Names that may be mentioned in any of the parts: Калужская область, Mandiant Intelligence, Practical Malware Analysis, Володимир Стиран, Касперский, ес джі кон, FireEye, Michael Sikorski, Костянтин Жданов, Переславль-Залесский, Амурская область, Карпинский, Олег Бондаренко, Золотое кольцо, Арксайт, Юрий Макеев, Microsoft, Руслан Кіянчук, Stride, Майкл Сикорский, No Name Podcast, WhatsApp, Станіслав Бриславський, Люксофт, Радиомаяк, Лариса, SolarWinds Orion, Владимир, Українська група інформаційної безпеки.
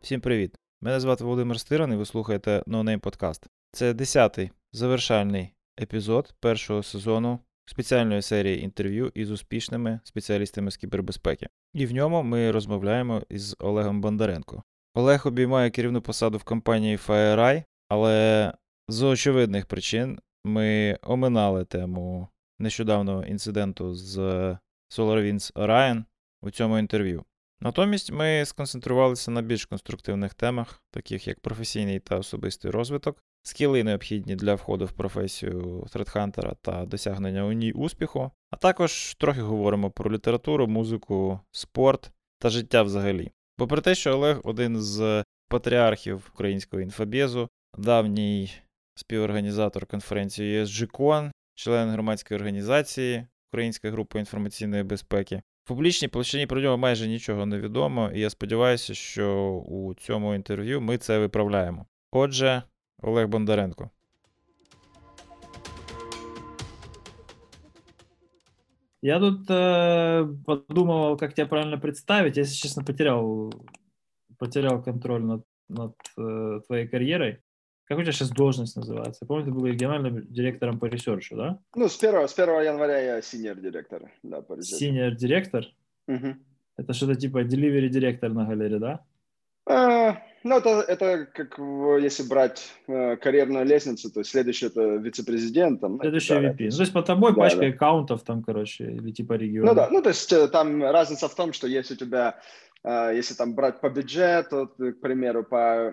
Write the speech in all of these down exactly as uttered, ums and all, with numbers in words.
Всім привіт! Мене звати Володимир Стиран і ви слухаєте No Name Podcast. Це десятий завершальний епізод першого сезону спеціальної серії інтерв'ю із успішними спеціалістами з кібербезпеки. І в ньому ми розмовляємо із Олегом Бондаренко. Олег обіймає керівну посаду в компанії FireEye, але з очевидних причин ми оминали тему нещодавнього інциденту з SolarWinds Orion у цьому інтерв'ю. Натомість ми сконцентрувалися на більш конструктивних темах, таких як професійний та особистий розвиток, скіли, необхідні для входу в професію тредхантера та досягнення у ній успіху, а також трохи говоримо про літературу, музику, спорт та життя взагалі. Попри те, що Олег – один з патріархів українського інфобезу, давній співорганізатор конференції ес джі кон, член громадської організації «Українська група інформаційної безпеки», в публічній площині про нього майже нічого не відомо, і я сподіваюся, що у цьому інтерв'ю ми це виправляємо. Отже, Олег Бондаренко. Я тут э, подумал, как тебя правильно представить. Я, если честно, потерял, потерял контроль над, над э, твоей карьерой. Как у тебя сейчас должность называется? Я помню, ты был региональным директором по ресерчу, да? Ну, с первого, с первого января я синьор-директор. Да, по ресерчу. Синьор-директор? Угу. Это что-то типа delivery-директор на галере, да? А, ну, это, это как, если брать э, карьерную лестницу, то есть следующий это вице-президент. Там, следующий да, ви пи. Ну, то есть по тобой да, пачка да. аккаунтов там, короче, или типа региона. Ну, да. Ну, то есть там разница в том, что если у тебя... Если там брать по бюджету, к примеру, по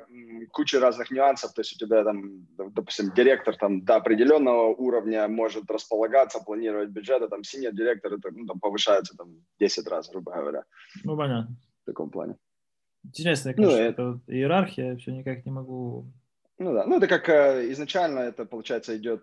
куче разных нюансов, то есть у тебя там, допустим, директор там до определенного уровня может располагаться, планировать бюджеты, там синьор директор ну, там повышается там десять раз, грубо говоря. Ну, понятно. В таком плане. Интересная, конечно, ну, это... это иерархия, я все никак не могу... Ну да, ну это как изначально это, получается, идет,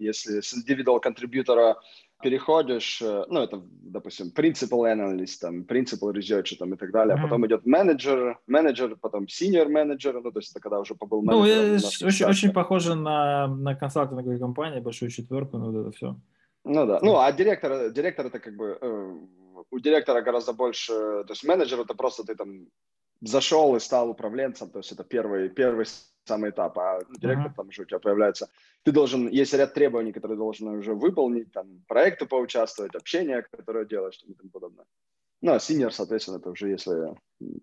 если с individual contributor переходишь, ну это, допустим, principal analyst, там, principal researcher там, и так далее, mm-hmm. а потом идет менеджер, менеджер, потом senior менеджер, ну то есть это когда уже побыл менеджером. Ну, очень, очень похоже на, на консалтинговые компании, большую четверку, ну вот это все. Ну да, ну а директор, директор это как бы, у директора гораздо больше, то есть менеджер это просто ты там зашел и стал управленцем, то есть это первый, первый самый этап, а директор uh-huh. там уже у тебя появляется. Ты должен, есть ряд требований, которые должен уже выполнить, там, проекты поучаствовать, общение, которое делаешь, и тому подобное. Ну, а senior, соответственно, это уже если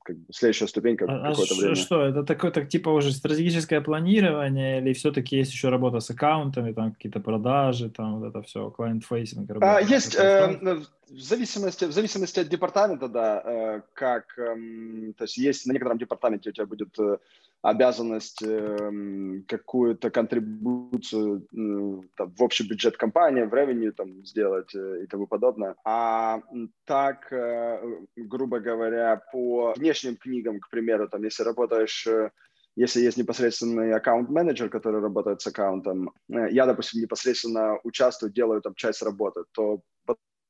как бы, следующая ступенька а, какое-то время. А что, это такое, так, типа уже стратегическое планирование или все-таки есть еще работа с аккаунтами, там какие-то продажи, там вот это все, client-facing? Работа, а, есть, э, в, зависимости, в зависимости от департамента, да, э, как, э, то есть есть на некотором департаменте у тебя будет э, обязанность э, какую-то контрибуцию э, там, в общий бюджет компании, в revenue там, сделать э, и тому подобное. А так, э, грубо говоря, по внешним книгам, к примеру, там, если работаешь, если есть непосредственный аккаунт-менеджер, который работает с аккаунтом, я, допустим, непосредственно участвую, делаю там часть работы, то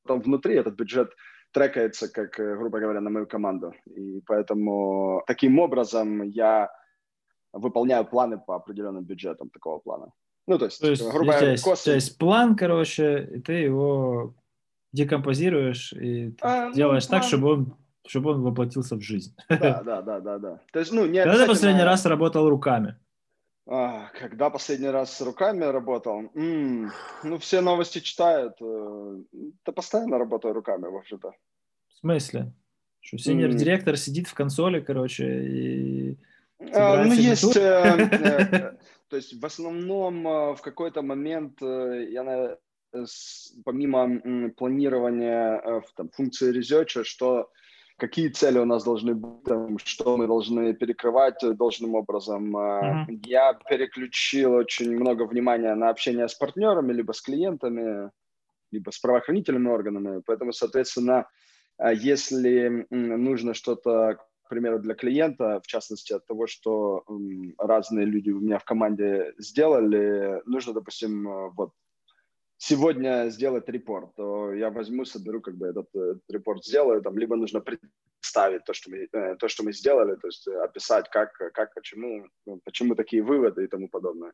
потом внутри этот бюджет трекается, как, грубо говоря, на мою команду. И поэтому таким образом я выполняю планы по определенным бюджетам такого плана. Ну, то есть, то есть грубо говоря, косвенно. То есть план, короче, и ты его декомпозируешь и а, делаешь ну, так, план... чтобы он... чтобы он воплотился в жизнь. Да, да, да, да, да. То есть, ну, не когда обязательно... ты последний раз работал руками? А, когда последний раз руками работал? М-м, ну, все новости читают. Да постоянно работаю руками, вообще-то. В смысле? Что сеньор-директор mm-hmm. сидит в консоли, короче, и... А, ну, есть... То есть, в основном, в какой-то момент я, наверное, помимо планирования функции research, что... Какие цели у нас должны быть, там, что мы должны перекрывать должным образом. Mm-hmm. Я переключил очень много внимания на общение с партнерами, либо с клиентами, либо с правоохранительными органами. Поэтому, соответственно, если нужно что-то к примеру, для клиента, в частности, от того, что разные люди у меня в команде сделали, нужно, допустим, вот сегодня сделать репорт, то я возьму, соберу, как бы этот, этот репорт сделаю, там, либо нужно представить то, что мы, то, что мы сделали, то есть описать, как, как, почему, почему такие выводы и тому подобное.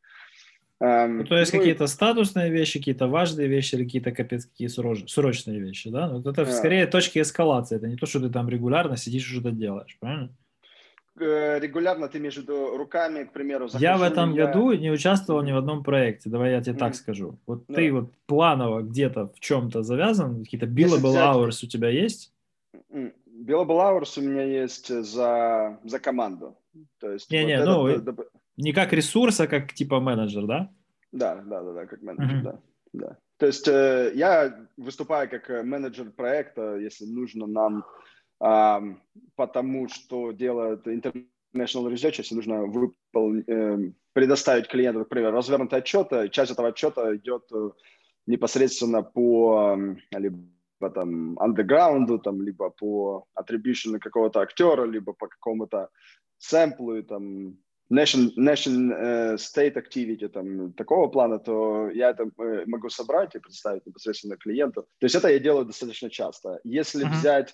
Ну, то есть ну, какие-то статусные вещи, какие-то важные вещи, какие-то капец, какие срочные вещи, да? Вот это да. Скорее точки эскалации, это не то, что ты там регулярно сидишь и что-то делаешь, правильно? Регулярно ты между руками, к примеру... Я в этом я... году не участвовал ни в одном проекте, давай я тебе mm-hmm. так скажу. Вот да. Ты вот планово где-то в чем-то завязан, какие-то billable взять... hours у тебя есть? Mm-hmm. Billable hours у меня есть за, за команду. Не-не, вот ну... Этот... Вы... Не как ресурс, а как типа менеджер, да? Да, да, да, да, как менеджер, mm-hmm. да, да. То есть э, я выступаю как менеджер проекта, если нужно нам, э, потому что делает International Research, если нужно выпол- э, предоставить клиенту, например, развернутый отчет, и часть этого отчета идет непосредственно по э, либо там андеграунду, там, либо по attribution какого-то актера, либо по какому-то сэмплу, и, там, Nation, nation uh, state activity, там, такого плана, то я это могу собрать и представить непосредственно клиенту. То есть это я делаю достаточно часто. Если uh-huh. взять,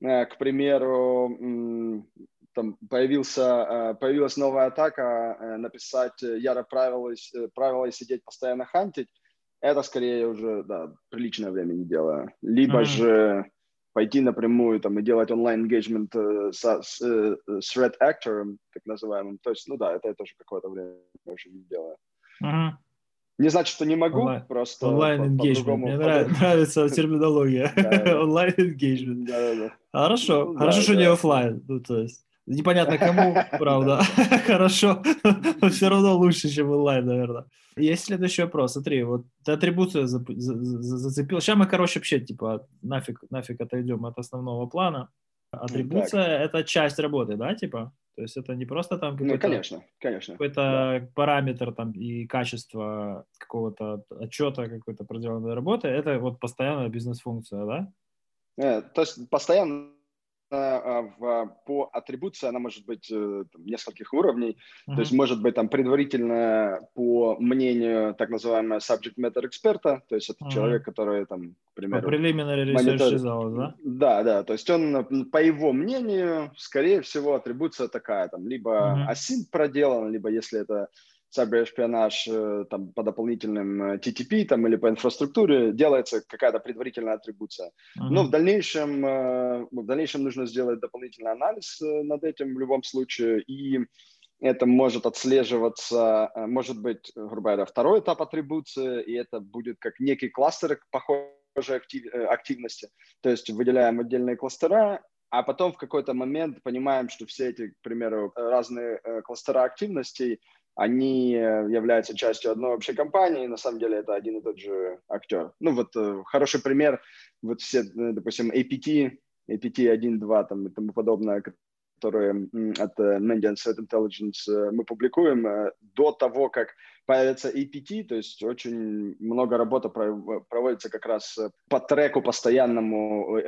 к примеру, там появился, появилась новая атака, написать яро правила, правила и сидеть постоянно хантить, это скорее уже, да, приличное время не делаю. Либо uh-huh. же пойти напрямую там, и делать онлайн-энгейджмент э, с, с э, threat actor, так называемым. То есть, ну да, это я тоже какое-то время уже не делаю. Ага. Не значит, что не могу, онлайн. Просто онлайн-энгейджмент. Мне нравится, нравится терминология. Онлайн-энгейджмент. Хорошо, хорошо, что не офлайн. Непонятно кому, правда. Хорошо, но все равно лучше, чем онлайн, наверное. Есть следующий вопрос. Смотри, вот ты атрибуцию за, за, за, зацепил. Сейчас мы, короче, вообще, типа, нафиг, нафиг отойдем от основного плана. Атрибуция – это часть работы, да, типа? То есть это не просто там какой-то, ну, конечно, конечно, какой-то да. параметр там и качество какого-то отчета, какой-то проделанной работы. Это вот постоянная бизнес-функция, да? Нет, то есть постоянно. В, по атрибуции она может быть там, нескольких уровней, uh-huh. то есть может быть там предварительно по мнению так называемого subject matter эксперта, то есть это uh-huh. человек, который там, к примеру, preliminary research results, да? Да, да, то есть он, по его мнению, скорее всего, атрибуция такая, там, либо uh-huh. асинт проделан, либо если это сайбершпионаж там, по дополнительным ти ти пи там, или по инфраструктуре, делается какая-то предварительная атрибуция. Uh-huh. Но в дальнейшем, в дальнейшем нужно сделать дополнительный анализ над этим в любом случае, и это может отслеживаться, может быть, грубо говоря, второй этап атрибуции, и это будет как некий кластер похожей актив, активности. То есть выделяем отдельные кластера, а потом в какой-то момент понимаем, что все эти, к примеру, разные кластера активностей, они являются частью одной общей компании, и на самом деле это один и тот же актер. Ну вот хороший пример, вот все, допустим, эй пи ти, эй пи ти один, два там, и тому подобное, которые от Mandiant Intelligence мы публикуем, до того, как появится эй пи ти, то есть очень много работы проводится как раз по треку постоянному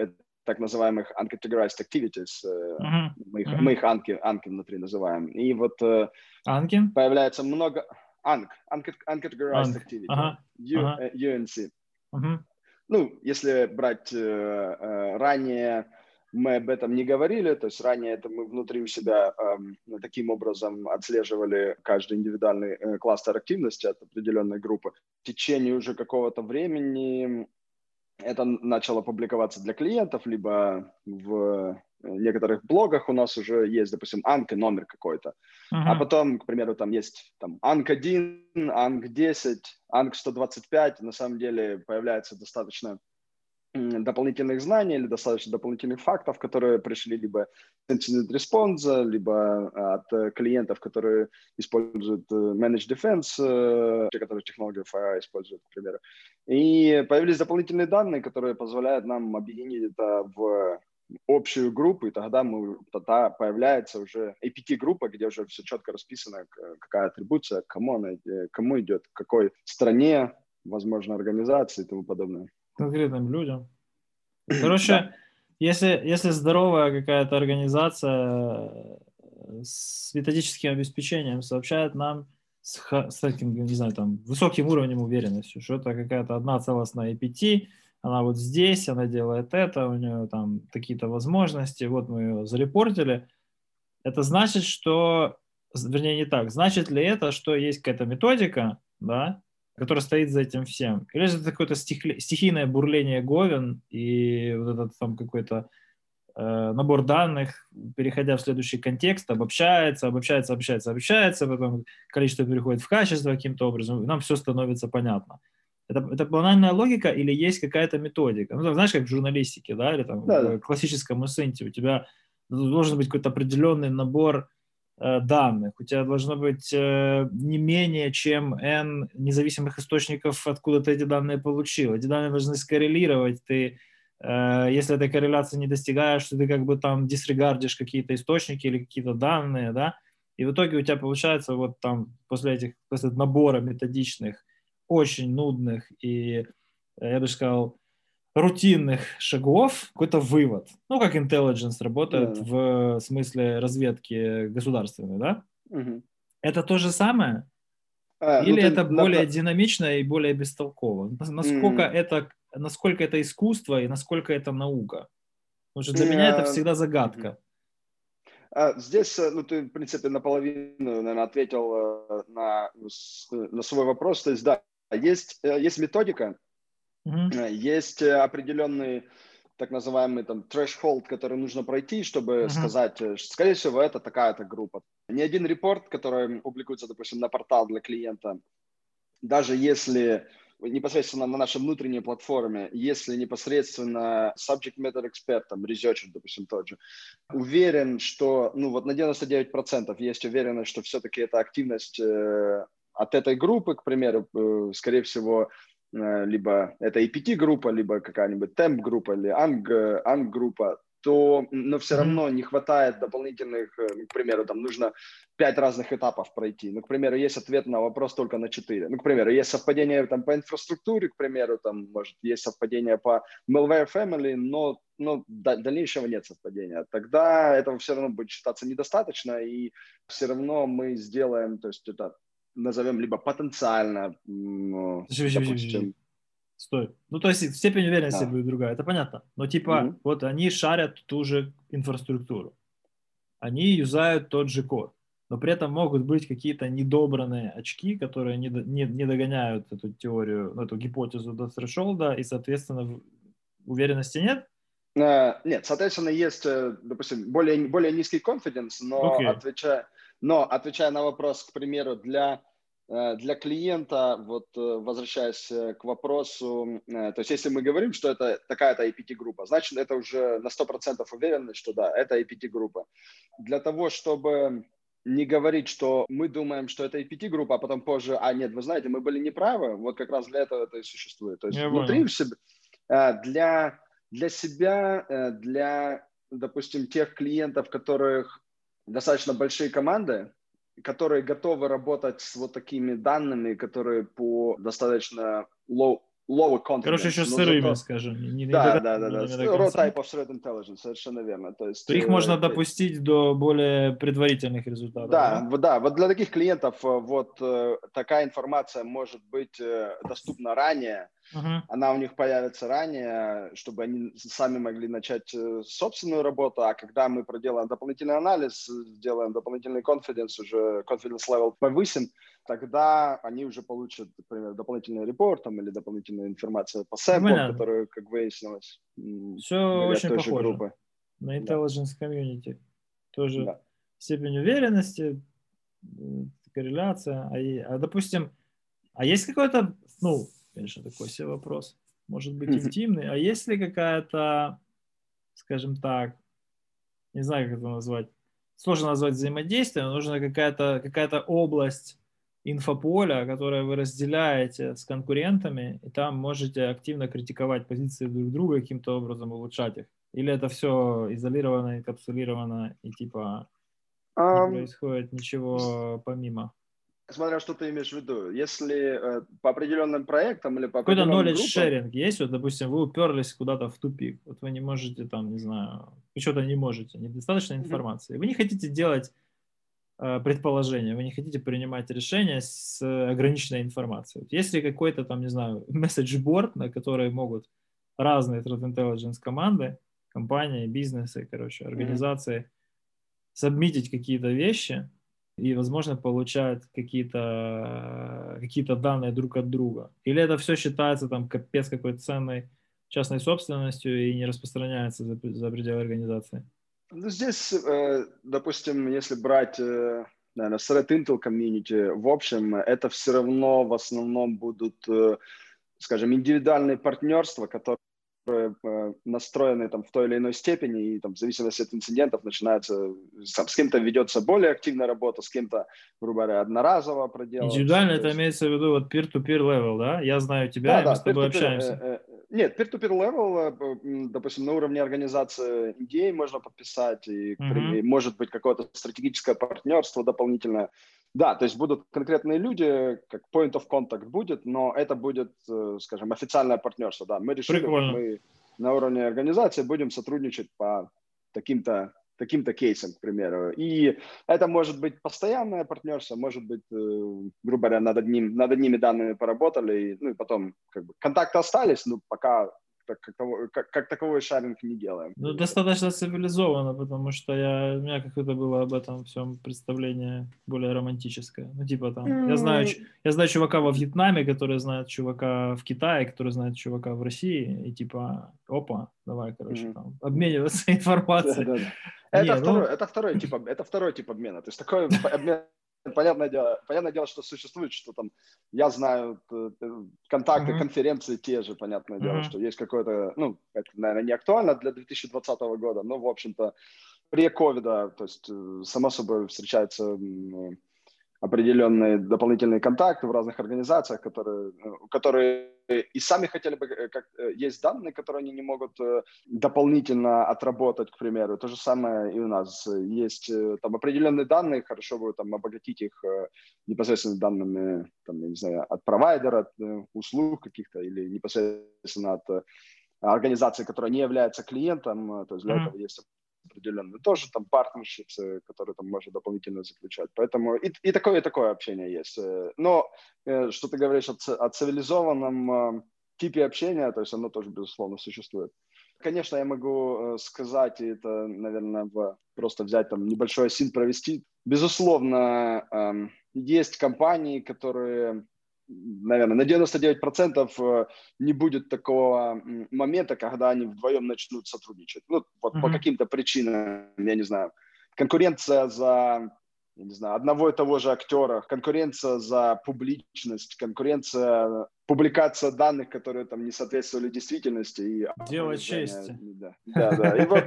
так называемых uncategorized activities, uh-huh. мы их, uh-huh. мы их анки, анки внутри называем. И вот анки? Появляется много... анк, uncategorized анк. Activity, uh-huh. U, uh-huh. ю эн си. Uh-huh. Ну, если брать ранее, мы об этом не говорили, то есть ранее это мы внутри у себя таким образом отслеживали каждый индивидуальный кластер активности от определенной группы. В течение уже какого-то времени... Это начало публиковаться для клиентов, либо в некоторых блогах у нас уже есть, допустим, анка номер какой-то. Uh-huh. А потом, к примеру, там есть там, анк один, анк десять, анк сто двадцать пять. На самом деле появляется достаточно дополнительных знаний или достаточно дополнительных фактов, которые пришли либо с incident response, либо от клиентов, которые используют managed defense, те, которые технологию FireEye используют, к примеру. И появились дополнительные данные, которые позволяют нам объединить это в общую группу, и тогда, мы, тогда появляется уже эй пи ти-группа, где уже все четко расписано, какая атрибуция, кому, она, кому идет, к какой стране, возможно, организации и тому подобное. Конкретным людям. Короче, Если, если здоровая какая-то организация с методическим обеспечением сообщает нам с, с таким, не знаю, там, высоким уровнем уверенности, что это какая-то одна целостная ай пи ти, она вот здесь, она делает это, у нее там такие-то возможности, вот мы ее зарепортили, это значит, что, вернее, не так, значит ли это, что есть какая-то методика, да, который стоит за этим всем. Или же это какое-то стихли, стихийное бурление говен и вот этот там какой-то э, набор данных, переходя в следующий контекст, обобщается, обобщается, обобщается, обобщается, потом количество переходит в качество каким-то образом, и нам все становится понятно. Это, это банальная логика или есть какая-то методика? Ну, там, знаешь, как в журналистике, да, или там да, в да. классическом эссенте у тебя должен быть какой-то определенный набор данных. У тебя должно быть э, не менее, чем N независимых источников, откуда ты эти данные получил. Эти данные должны скоррелировать. Ты, э, если этой корреляции не достигаешь, то ты как бы там дисрегардишь какие-то источники или какие-то данные, да, и в итоге у тебя получается вот там после этих, после набора методичных, очень нудных и, я бы сказал, рутинных шагов какой-то вывод. Ну, как intelligence работает yeah. в смысле разведки государственной, да? Uh-huh. Это то же самое? Uh, Или ну, это ты, более да, динамично и более бестолково? Насколько, uh-huh. это, насколько это искусство и насколько это наука? Потому что для uh-huh. меня это всегда загадка. Uh-huh. Здесь, ну, ты, в принципе, наполовину, наверное, ответил на, на свой вопрос. То есть, да, есть, есть методика, Mm-hmm. есть определенный так называемый там threshold, который нужно пройти, чтобы mm-hmm. сказать, скорее всего, это такая-то группа. Ни один репорт, который публикуется, допустим, на портал для клиента, даже если непосредственно на нашей внутренней платформе, если непосредственно subject matter expert, там, researcher, допустим, тот же, уверен, что, ну вот на девяносто девять процентов есть уверенность, что все-таки эта активность э, от этой группы, к примеру, э, скорее всего, либо это ай пи ти-группа, либо какая-нибудь темп-группа или анг-группа, то, но все равно не хватает дополнительных, к примеру, там нужно пять разных этапов пройти. Ну, к примеру, есть ответ на вопрос только на четыре. Ну, к примеру, есть совпадение там по инфраструктуре, к примеру, там, может, есть совпадение по malware family, но, но дальнейшего нет совпадения. Тогда этого все равно будет считаться недостаточно, и все равно мы сделаем, то есть это назовем либо потенциально, ну, допустим... Стой. Ну, то есть степень уверенности да. будет другая, это понятно. Но типа mm-hmm. вот они шарят ту же инфраструктуру, они юзают тот же код, но при этом могут быть какие-то недобранные очки, которые не, не, не догоняют эту теорию, эту гипотезу до threshold, и, соответственно, уверенности нет? Uh, нет, соответственно, есть, допустим, более, более низкий confidence, но okay. отвечая, но отвечая на вопрос, к примеру, для... Для клиента, вот возвращаясь к вопросу, то есть если мы говорим, что это такая-то ай пи ти-группа, значит, это уже на сто процентов уверенность, что да, это ай пи ти-группа. Для того, чтобы не говорить, что мы думаем, что это ай пи ти-группа, а потом позже, а нет, вы знаете, мы были неправы, вот как раз для этого это и существует. То есть Я внутри в себе, для, для себя, для, допустим, тех клиентов, которых достаточно большие команды, которые готовы работать с вот такими данными, которые по достаточно low, low confidence. Короче, еще сырыми, скажем. Не, не да, да, да, да. Raw type of threat intelligence, совершенно верно. То есть, то их э, можно э, допустить э, до более предварительных результатов. Да, да? да, вот для таких клиентов вот такая информация может быть доступна ранее, uh-huh. она у них появится ранее, чтобы они сами могли начать собственную работу, а когда мы проделаем дополнительный анализ, сделаем дополнительный confidence, уже confidence level повысим, тогда они уже получат, например, дополнительный репорт там, или дополнительную информацию по сэмплам, которую, как выяснилось, все очень похоже группы. На intelligence да. community. Тоже да. степень уверенности, корреляция. А, а допустим, а есть какой-то, ну, конечно, такой себе вопрос, может быть, интимный. А есть ли какая-то, скажем так, не знаю, как это назвать, сложно назвать взаимодействие, но нужна какая-то, какая-то область инфополя, которую вы разделяете с конкурентами, и там можете активно критиковать позиции друг друга, каким-то образом улучшать их? Или это все изолировано, инкапсулировано, и типа не um... происходит ничего помимо? Смотря, что ты имеешь в виду. Если э, по определенным проектам или по какой-то knowledge-sharing есть, вот, допустим, вы уперлись куда-то в тупик, вот вы не можете там, не знаю, вы что-то не можете, недостаточно информации, вы не хотите делать э, предположения, вы не хотите принимать решения с ограниченной информацией. Вот есть ли какой-то там, не знаю, message-board, на который могут разные threat intelligence команды, компании, бизнесы, короче, организации mm-hmm. сабмитить какие-то вещи, и, возможно, получают какие-то, какие-то данные друг от друга. Или это все считается там капец какой ценной частной собственностью и не распространяется за, за пределы организации? Ну, здесь, допустим, если брать, наверное, Threat Intel Community, в общем, это все равно в основном будут, скажем, индивидуальные партнерства, которые настроены там в той или иной степени, и там в зависимости от инцидентов начинается, с кем-то ведется более активная работа, с кем-то, грубо говоря, одноразово проделывается. Индивидуально это имеется в виду вот peer-to-peer level, да? Я знаю тебя, да, и да, мы с тобой общаемся. Нет, peer-to-peer level, допустим, на уровне организации эн ди эй можно подписать, и uh-huh. может быть какое-то стратегическое партнерство дополнительное. Да, то есть будут конкретные люди, как point of contact будет, но это будет, скажем, официальное партнерство. Да, мы решили, Прикольно. мы на уровне организации будем сотрудничать по таким-то, таким-то кейсам, к примеру. И это может быть постоянное партнерство, может быть, грубо говоря, над, одним, над одними данными поработали, ну и потом как бы, контакты остались, но пока так, как, того, как, как таковой шаринг не делаем. Ну, достаточно цивилизованно, потому что я, у меня как-то было об этом всем представление более романтическое. Ну, типа там, mm-hmm. я, знаю, я знаю чувака во Вьетнаме, который знает чувака в Китае, который знает чувака в России, и типа, опа, давай, короче, mm-hmm. там, обмениваться информацией. Да, да, да. Это, не, второй, ну... это, второй тип, это второй тип обмена. То есть такой обмен... Понятное дело, понятное дело, что существует, что там, я знаю, контакты, mm-hmm. конференции те же, понятное mm-hmm. дело, что есть какое-то, ну, это, наверное, не актуально для две тысячи двадцатого года, но, в общем-то, при ковида, то есть, само собой, встречаются определенные дополнительные контакты в разных организациях, которые, которые и сами хотели бы, как, есть данные, которые они не могут дополнительно отработать, к примеру. То же самое и у нас. Есть там определенные данные, хорошо бы там обогатить их непосредственно данными, там, я не знаю, от провайдера, от услуг каких-то или непосредственно от организации, которая не является клиентом. То есть для mm-hmm. этого есть определенные тоже там партнершипы, которые там можно дополнительно заключать. Поэтому и, и такое, и такое общение есть. Но что ты говоришь о, о цивилизованном типе общения, то есть оно тоже, безусловно, существует. Конечно, я могу сказать, и это, наверное, просто взять там небольшой осин провести. Безусловно, есть компании, которые... наверное, на девяносто девять процентов не будет такого момента, когда они вдвоем начнут сотрудничать. Ну, вот mm-hmm. по каким-то причинам, я не знаю, конкуренция за, я не знаю, одного и того же актера, конкуренция за публичность, конкуренция, публикация данных, которые там не соответствовали действительности. И дело чести. Да, да, да. И вот,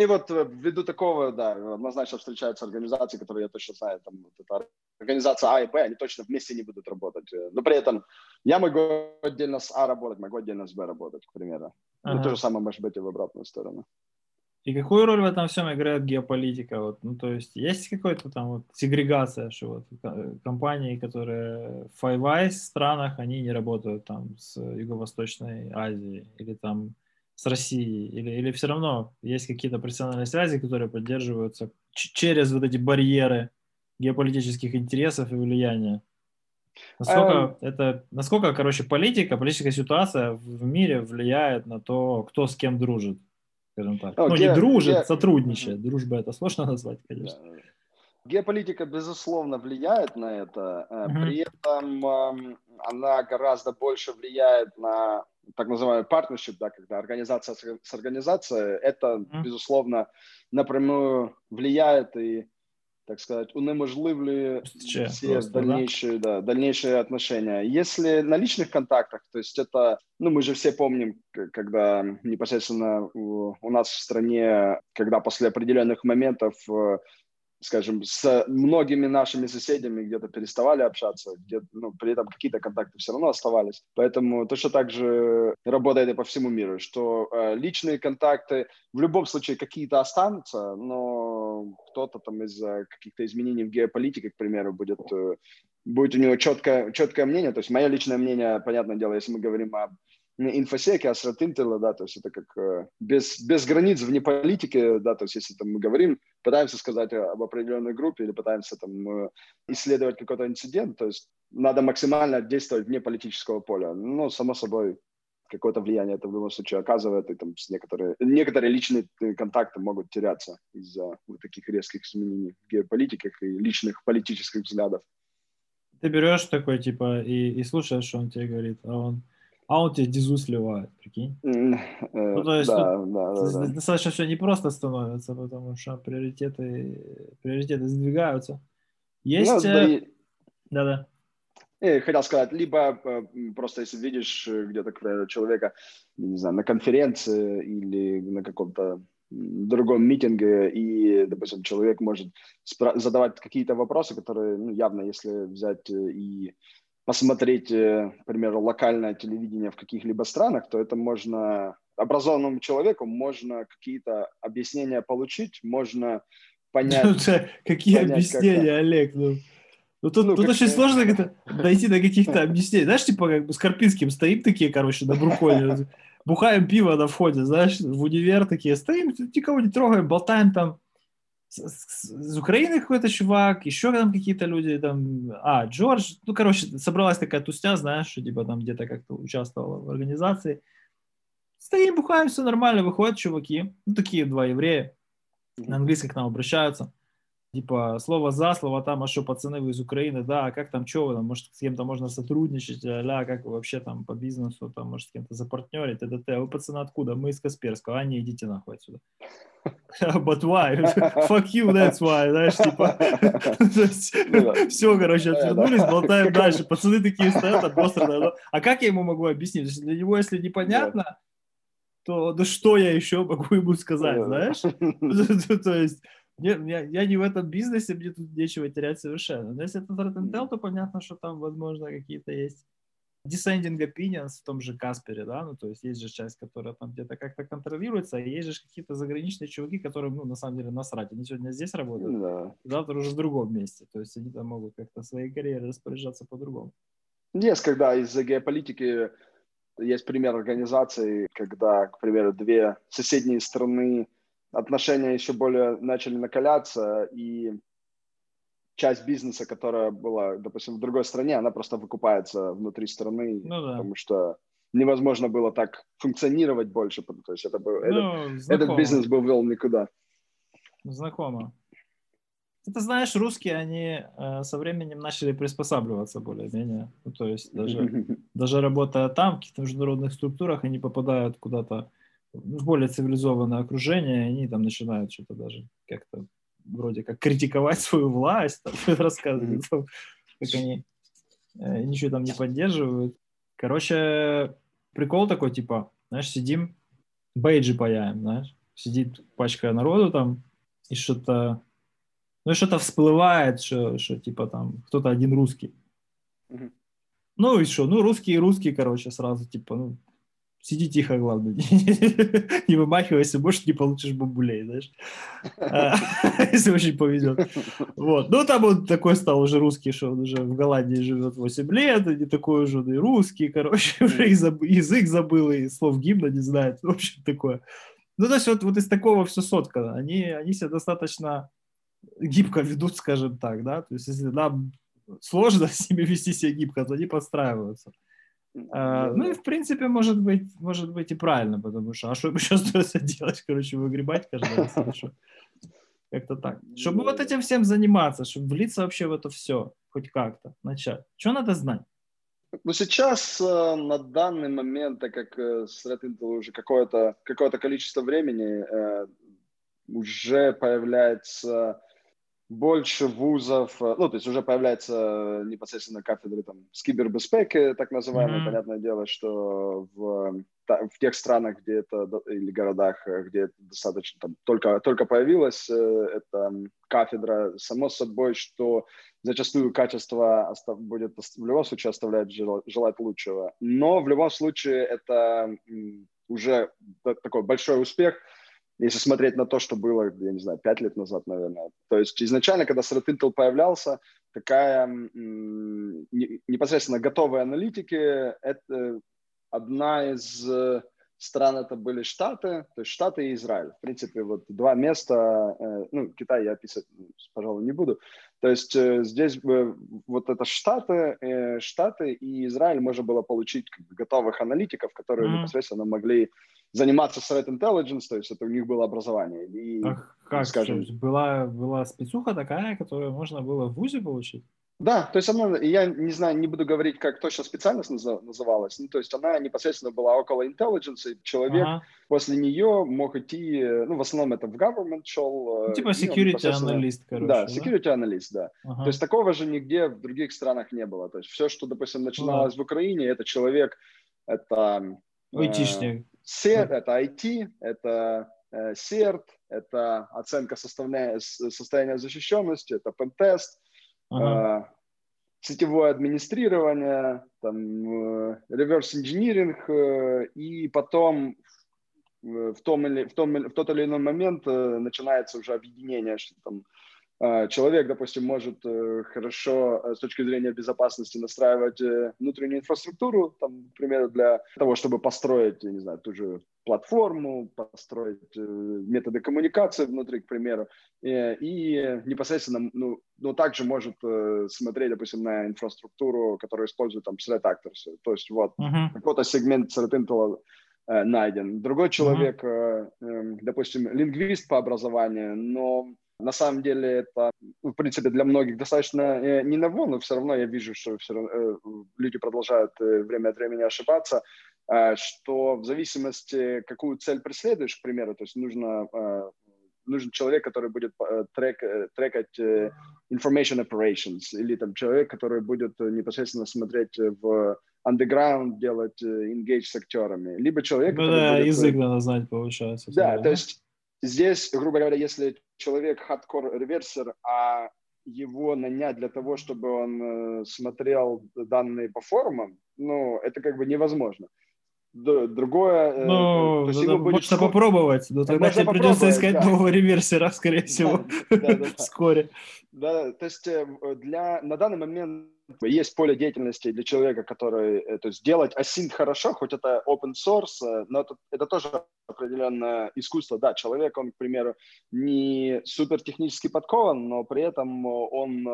и вот ввиду такого, да, однозначно встречаются организации, которые я точно знаю, там, вот это организация А и Б, они точно вместе не будут работать. Но при этом я могу отдельно с А работать, могу отдельно с Б работать, к примеру. Ага. И то же самое может быть и в обратную сторону. И какую роль в этом всем играет геополитика? Вот, ну, то есть есть какая-то там вот сегрегация, что вот компании, которые в FireEye странах, они не работают там с Юго-Восточной Азией или там с Россией, или, или все равно есть какие-то профессиональные связи, которые поддерживаются ч- через вот эти барьеры геополитических интересов и влияния? Насколько, um, это, насколько, короче, политика, политическая ситуация в мире влияет на то, кто с кем дружит? Скажем так. О, ну, ге- не дружит, ге- сотрудничает. Ге- Дружба это сложно назвать, конечно. Геополитика, безусловно, влияет на это. Mm-hmm. При этом она гораздо больше влияет на так называемый партнершип, да, когда организация с организацией. Это, mm-hmm. безусловно, напрямую влияет и, так сказать, унеможливлює все дальнейшие, да? Да, дальнейшие отношения. Если на личных контактах, то есть это, ну, мы же все помним, когда непосредственно у, у нас в стране, когда после определенных моментов, скажем, с многими нашими соседями где-то переставали общаться, где, ну, при этом какие-то контакты все равно оставались. Поэтому точно так же работает и по всему миру, что э, личные контакты в любом случае какие-то останутся, но кто-то там из-за каких-то изменений в геополитике, к примеру, будет э, будет у него четкое, четкое мнение. То есть мое личное мнение, понятное дело, если мы говорим о инфосеке, о Сратинтеле, да, то есть это как без, без границ вне политики, да, то есть если там мы говорим, пытаемся сказать об определенной группе или пытаемся там исследовать какой-то инцидент, то есть надо максимально действовать вне политического поля. Ну, само собой, какое-то влияние это в любом случае оказывает, и там некоторые, некоторые личные контакты могут теряться из-за вот таких резких изменений в геополитиках и личных политических взглядов. Ты берешь такой, типа, и, и слушаешь, что он тебе говорит, а он, а он тебе дизу сливает, прикинь? Mm, э, ну, то есть, да, ну, да, да, достаточно да. Все непросто становится, потому что приоритеты, приоритеты сдвигаются. Есть... Да-да. Я хотел сказать, либо просто если видишь где-то человека, не знаю, на конференции или на каком-то другом митинге, и, допустим, человек может спра- задавать какие-то вопросы, которые, ну, явно, если взять и посмотреть, к примеру, локальное телевидение в каких-либо странах, то это можно, образованному человеку можно какие-то объяснения получить, можно понять... Какие объяснения, Олег? Ну, тут, ну, тут очень я... сложно как-то дойти до каких-то объяснений. Знаешь, типа, как бы с Карпинским стоим такие, короче, на Бруконе, бухаем пиво на входе, знаешь, в универ такие стоим, никого не трогаем, болтаем там. С, с, с Украины какой-то чувак, еще там какие-то люди, там, а, Джордж, ну, короче, собралась такая тусня, знаешь, что, типа, там где-то как-то участвовала в организации. Стоим, бухаем, все нормально, выходят чуваки, ну, такие два еврея, на английском к нам обращаются. Типа, слово за, слово там, а что, пацаны, вы из Украины, да, а как там, что вы там, может, с кем-то можно сотрудничать, а-ля, как вы вообще там по бизнесу, там, может, с кем-то запартнерить, т.д. А вы, пацаны, откуда? Мы из Касперского, а не, идите нахуй отсюда. But why? Fuck you, that's why, знаешь, типа, все, короче, отвернулись, болтаем дальше, пацаны такие стоят, обостренно, а как я ему могу объяснить? Для него, если непонятно, то да что я еще могу ему сказать, знаешь? То есть... Нет, я, я не в этом бизнесе, мне тут нечего терять совершенно. Но если это Threat Intel, то понятно, что там, возможно, какие-то есть descending opinions в том же Каспере, да, ну, то есть есть же часть, которая там где-то как-то контролируется, и есть же какие-то заграничные чуваки, которым, ну, на самом деле, насрать. Они сегодня здесь работают, да. Завтра уже в другом месте, то есть они там могут как-то своей карьерой распоряжаться по-другому. Есть, когда из-за геополитики есть пример организации, когда, к примеру, две соседние страны отношения еще более начали накаляться, и часть бизнеса, которая была, допустим, в другой стране, она просто выкупается внутри страны, ну, да. Потому что невозможно было так функционировать больше, то есть это был, ну, этот, этот бизнес был ввел никуда. Знакомо. Ты знаешь, русские, они э, со временем начали приспосабливаться более-менее, ну, то есть даже, даже работая там, в каких-то международных структурах, они попадают куда-то в более цивилизованное окружение, они там начинают что-то даже как-то вроде как критиковать свою власть, там, рассказывать, там, как они э, ничего там не поддерживают. Короче, прикол такой, типа, знаешь, сидим, бейджи паяем, знаешь, сидит пачка народу там, и что-то, ну, и что-то всплывает, что, что типа там кто-то один русский. Ну и что, ну русский и русский, короче, сразу типа, ну, сиди тихо, главное, не вымахивайся, может, не получишь бабулей, знаешь, если очень повезет. Вот. Ну, там он такой стал уже русский, что он уже в Голландии живет восемь лет, и не такой уже он и русский, короче, уже язык забыл, и слов гимна не знает, в общем, такое. Ну, то есть вот, вот из такого все соткано, они, они себя достаточно гибко ведут, скажем так, да, то есть если нам сложно с ними вести себя гибко, то они подстраиваются. А, ну и в принципе может быть, может быть и правильно, потому что а что еще остается делать, короче, выгребать каждый раз, как-то так, чтобы вот этим всем заниматься, чтобы влиться вообще в это все, хоть как-то начать, что надо знать? Ну сейчас на данный момент, так как с Threat Intel уже какое-то, какое-то количество времени уже появляется больше вузов, ну, то есть уже появляется непосредственно кафедры там с кибербезпеки, так называемые, mm-hmm. Понятное дело, что в, в тех странах, где это, или городах, где это достаточно, там, только, только появилась эта кафедра, само собой, что зачастую качество остав, будет в любом случае оставлять желать лучшего, но в любом случае это уже такой большой успех, Если смотреть на то, что было, я не знаю, пять лет назад, наверное. То есть изначально, когда StratIntel появлялся, такая м- непосредственно готовые аналитики, это одна из стран, это были Штаты, то есть Штаты и Израиль. В принципе, вот два места, э, ну, Китай я писать, пожалуй, не буду. То есть э, здесь э, вот это Штаты, э, Штаты и Израиль можно было получить как бы готовых аналитиков, которые mm-hmm. непосредственно могли заниматься Threat Intelligence, то есть это у них было образование. И, так как, скажем, была, была спецуха такая, которую можно было в вузе получить? Да, то есть она, я не знаю, не буду говорить, как точно специальность называлась, ну, то есть она непосредственно была около интеллидженса, и человек ага. после нее мог идти, ну, в основном это в government шел. Ну, типа security аналист, короче. Да, security аналист, да. Ага. То есть такого же нигде в других странах не было. То есть все, что, допустим, начиналось ага. в Украине, это человек, это... айтишник. Э, это ай ти, это э, серт, это оценка составля... состояния защищенности, это пентест. Uh-huh. Сетевое администрирование, там, реверс-инжиниринг, и потом в, том или, в, том, в тот или иной момент начинается уже объединение, что там человек, допустим, может хорошо с точки зрения безопасности настраивать внутреннюю инфраструктуру, там, например, для того, чтобы построить, я не знаю, ту же платформу, построить методы коммуникации внутри, к примеру, и непосредственно, ну, ну также может смотреть, допустим, на инфраструктуру, которую используют там threat actors, то есть вот uh-huh. какой-то сегмент threat intel найден. Другой человек, uh-huh. допустим, лингвист по образованию, но на самом деле это, в принципе, для многих достаточно не ново, но все равно я вижу, что все равно люди продолжают время от времени ошибаться, что в зависимости, какую цель преследуешь, к примеру, то есть нужно, нужен человек, который будет трек, трекать information operations, или там человек, который будет непосредственно смотреть в underground, делать engage с актерами, либо человек, ну, который да, будет... язык надо знать, получается. Да, да, то есть здесь, грубо говоря, если человек хардкор-реверсер, а его нанять для того, чтобы он смотрел данные по форумам, ну, это как бы невозможно. Другое... Ну, то, да, будет... можно попробовать, но тогда тебе придется искать да. нового реверсера, скорее всего, да, да, да, вскоре. Да, то есть для, на данный момент есть поле деятельности для человека, который... То есть делать асинт хорошо, хоть это open source, но это, это тоже определенное искусство. Да, человек, он, к примеру, не супертехнически подкован, но при этом он...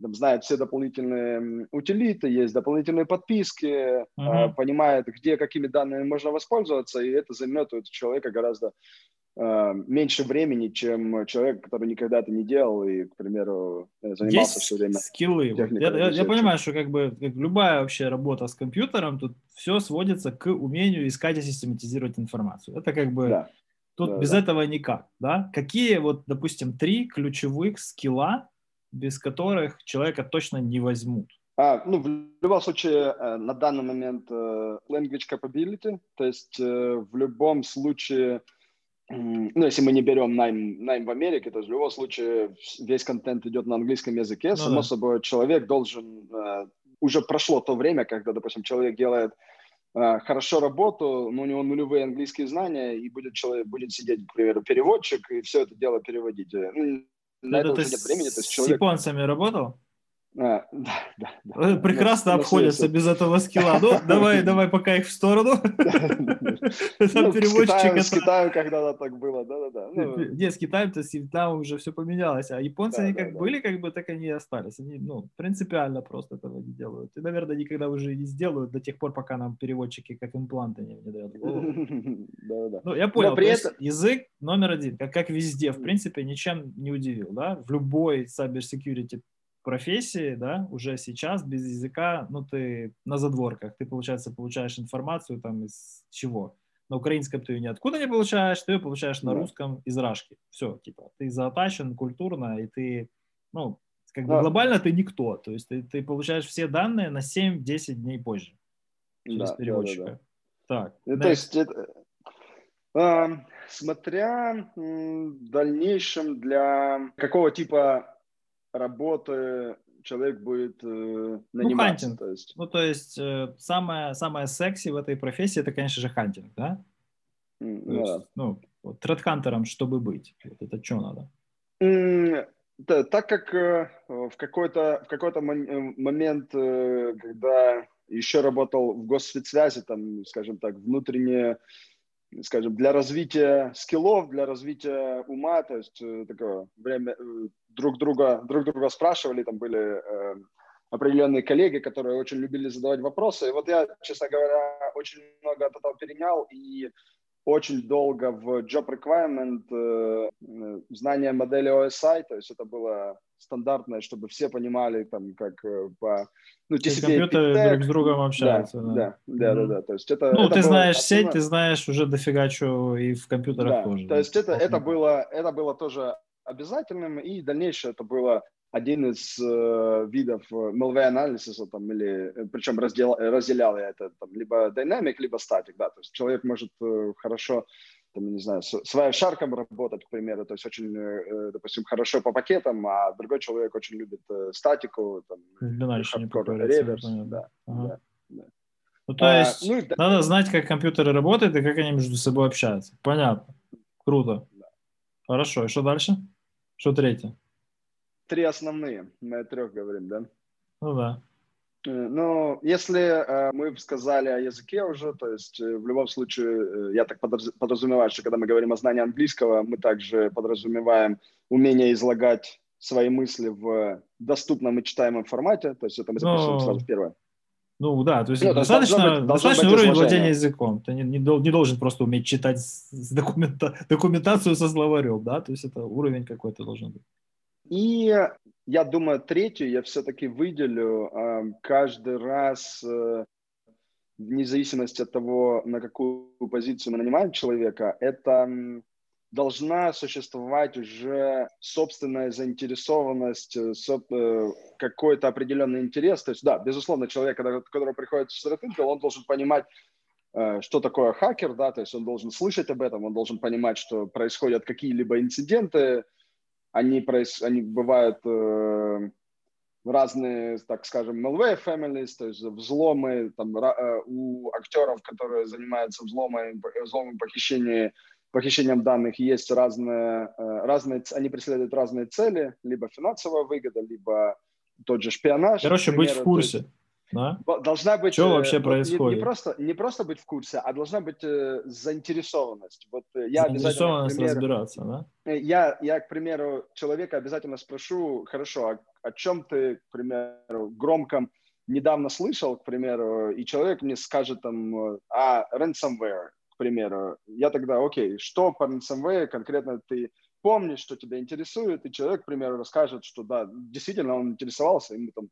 Там, знает все дополнительные утилиты, есть дополнительные подписки, uh-huh. понимает, где какими данными можно воспользоваться, и это займет у человека гораздо э, меньше времени, чем человек, который никогда это не делал и, к примеру, занимался есть все время скиллы. Я, я, я понимаю, что как бы как любая вообще работа с компьютером, тут все сводится к умению искать и систематизировать информацию. Это как бы да. тут да, без да. этого никак. Да? Какие вот, допустим, три ключевых скилла, без которых человека точно не возьмут? А, ну, в любом случае, на данный момент language capability, то есть в любом случае, ну, если мы не берем найм, найм в Америке, то есть в любом случае весь контент идет на английском языке, ну, само да. собой человек должен, уже прошло то время, когда, допустим, человек делает хорошо работу, но у него нулевые английские знания, и будет человек, будет сидеть, к примеру, переводчик, и все это дело переводить. На это это ты времени, то есть с человек... японцами работал? А, да, да, да. Прекрасно на, обходятся на без этого скилла. Ну, давай, давай пока их в сторону. С Китаем когда-то так было, да-да-да. Нет, с Китаем, то есть там уже все поменялось. А японцы они как были, как бы так они и остались. Они, ну, принципиально просто этого не делают. И, наверное, никогда уже не сделают до тех пор, пока нам переводчики как импланты не внедрят. Да-да-да. Ну, я понял, язык номер один, как везде, в принципе, ничем не удивил, да? В любой cybersecurity профессии, да, уже сейчас без языка, ну, ты на задворках, ты, получается, получаешь информацию там из чего? На украинском ты ее ниоткуда не получаешь, ты ее получаешь на да. русском из рашки. Все, типа, ты заотачен культурно, и ты, ну, как бы да. глобально ты никто, то есть ты, ты получаешь все данные на семь-десять дней позже через да, переводчика. Да, да, да. Так. То next. Есть это... а, смотря в дальнейшем для какого типа работы человек будет э, наниматься. Ну, то есть, ну, то есть э, самое, самое секси в этой профессии, это, конечно же, хантинг, да? Mm, да. Есть, ну, вот, тредхантером, чтобы быть? Вот это что надо? Mm, да, так как э, в какой-то, в какой-то мон- момент, э, когда еще работал в госсвязі, там, скажем так, внутреннее, скажем, для развития скиллов, для развития ума, то есть э, такое время э, друг друга, друг друга спрашивали, там были э, определенные коллеги, которые очень любили задавать вопросы. И вот я, честно говоря, очень много от этого перенял и очень долго в job requirement э, знание модели о эс ай, то есть это было стандартное, чтобы все понимали, там, как по... Ну, ти сі пі ай, компьютеры друг с другом общаются. Да, да, да, да, да. То есть это, ну, это ты знаешь основное... сеть, ты знаешь уже дофига чего и в компьютерах да, тоже. То есть это, это, было, это было тоже обязательным, и в дальнейшем это было один из э, видов malware анализиса, там, или, причем раздел, разделял я это там, либо dynamic, либо static, да, то есть человек может э, хорошо, там, не знаю, с Wireshark'ом работать, к примеру, то есть очень, э, допустим, хорошо по пакетам, а другой человек очень любит э, статику, там, hardcore, реверс, да, ага. да, да. Ну, то а, есть ну, надо да. знать, как компьютеры работают и как они между собой общаются, понятно, круто, да. Хорошо, и что дальше, что третье? Три основные, мы о трех говорим, да? Ну да. Ну, если э, мы сказали о языке уже, то есть э, в любом случае, э, я так подраз- подразумеваю, что когда мы говорим о знании английского, мы также подразумеваем умение излагать свои мысли в доступном и читаемом формате, то есть это мы записываем ну, сразу первое. Ну да, то есть ну, достаточно, должно быть, достаточно должно уровень владения языком, ты не, не, не должен просто уметь читать с документа, документацию со словарем, да, то есть это уровень какой-то должен быть. И я думаю, третью я все-таки выделю каждый раз, вне зависимости от того, на какую позицию мы нанимаем человека, это должна существовать уже собственная заинтересованность, какой-то определенный интерес. То есть, да, безусловно, человек, который приходит в Threat Intel, он должен понимать, что такое хакер, да, то есть он должен слышать об этом, он должен понимать, что происходят какие-либо инциденты. Они, они бывают э, разные, так скажем, malware families, то есть взломы, там, э, у актеров, которые занимаются взломом, взломом похищения, похищением данных, есть разные, э, разные, они преследуют разные цели, либо финансовая выгода, либо тот же шпионаж. Короче, например, быть в курсе. Да? Должна быть, что вообще происходит? Не, не, просто, не просто быть в курсе, а должна быть э, заинтересованность. Вот, я заинтересованность примеру, разбираться, да? Я, я, к примеру, человека обязательно спрошу, хорошо, а о чем ты, к примеру, громко недавно слышал, к примеру, и человек мне скажет, там, а, ransomware, к примеру. Я тогда, окей, что по ransomware конкретно ты помнишь, что тебя интересует, и человек, к примеру, расскажет, что да, действительно он интересовался, и мы там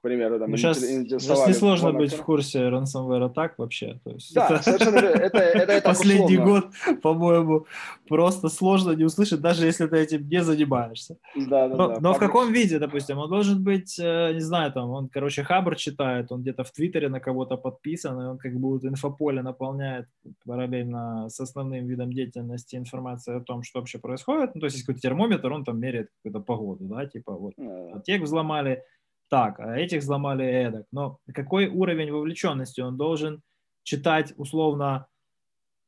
к примеру, там, ну, сейчас, сейчас несложно быть в курсе ransomware атак вообще. То есть да, это, совершенно это, это, это последний условно. Год, по-моему, просто сложно не услышать, даже если ты этим не занимаешься. Да, да, но да, но в каком виде, допустим, он должен быть, не знаю, там, он, короче, Хабр читает, он где-то в Твиттере на кого-то подписан, и он как бы вот инфополе наполняет параллельно с основным видом деятельности информацию о том, что вообще происходит. Ну, то есть есть какой-то термометр, он там меряет какую-то погоду, да, типа вот отек взломали, так, а этих взломали эдак. Но какой уровень вовлеченности? Он должен читать, условно,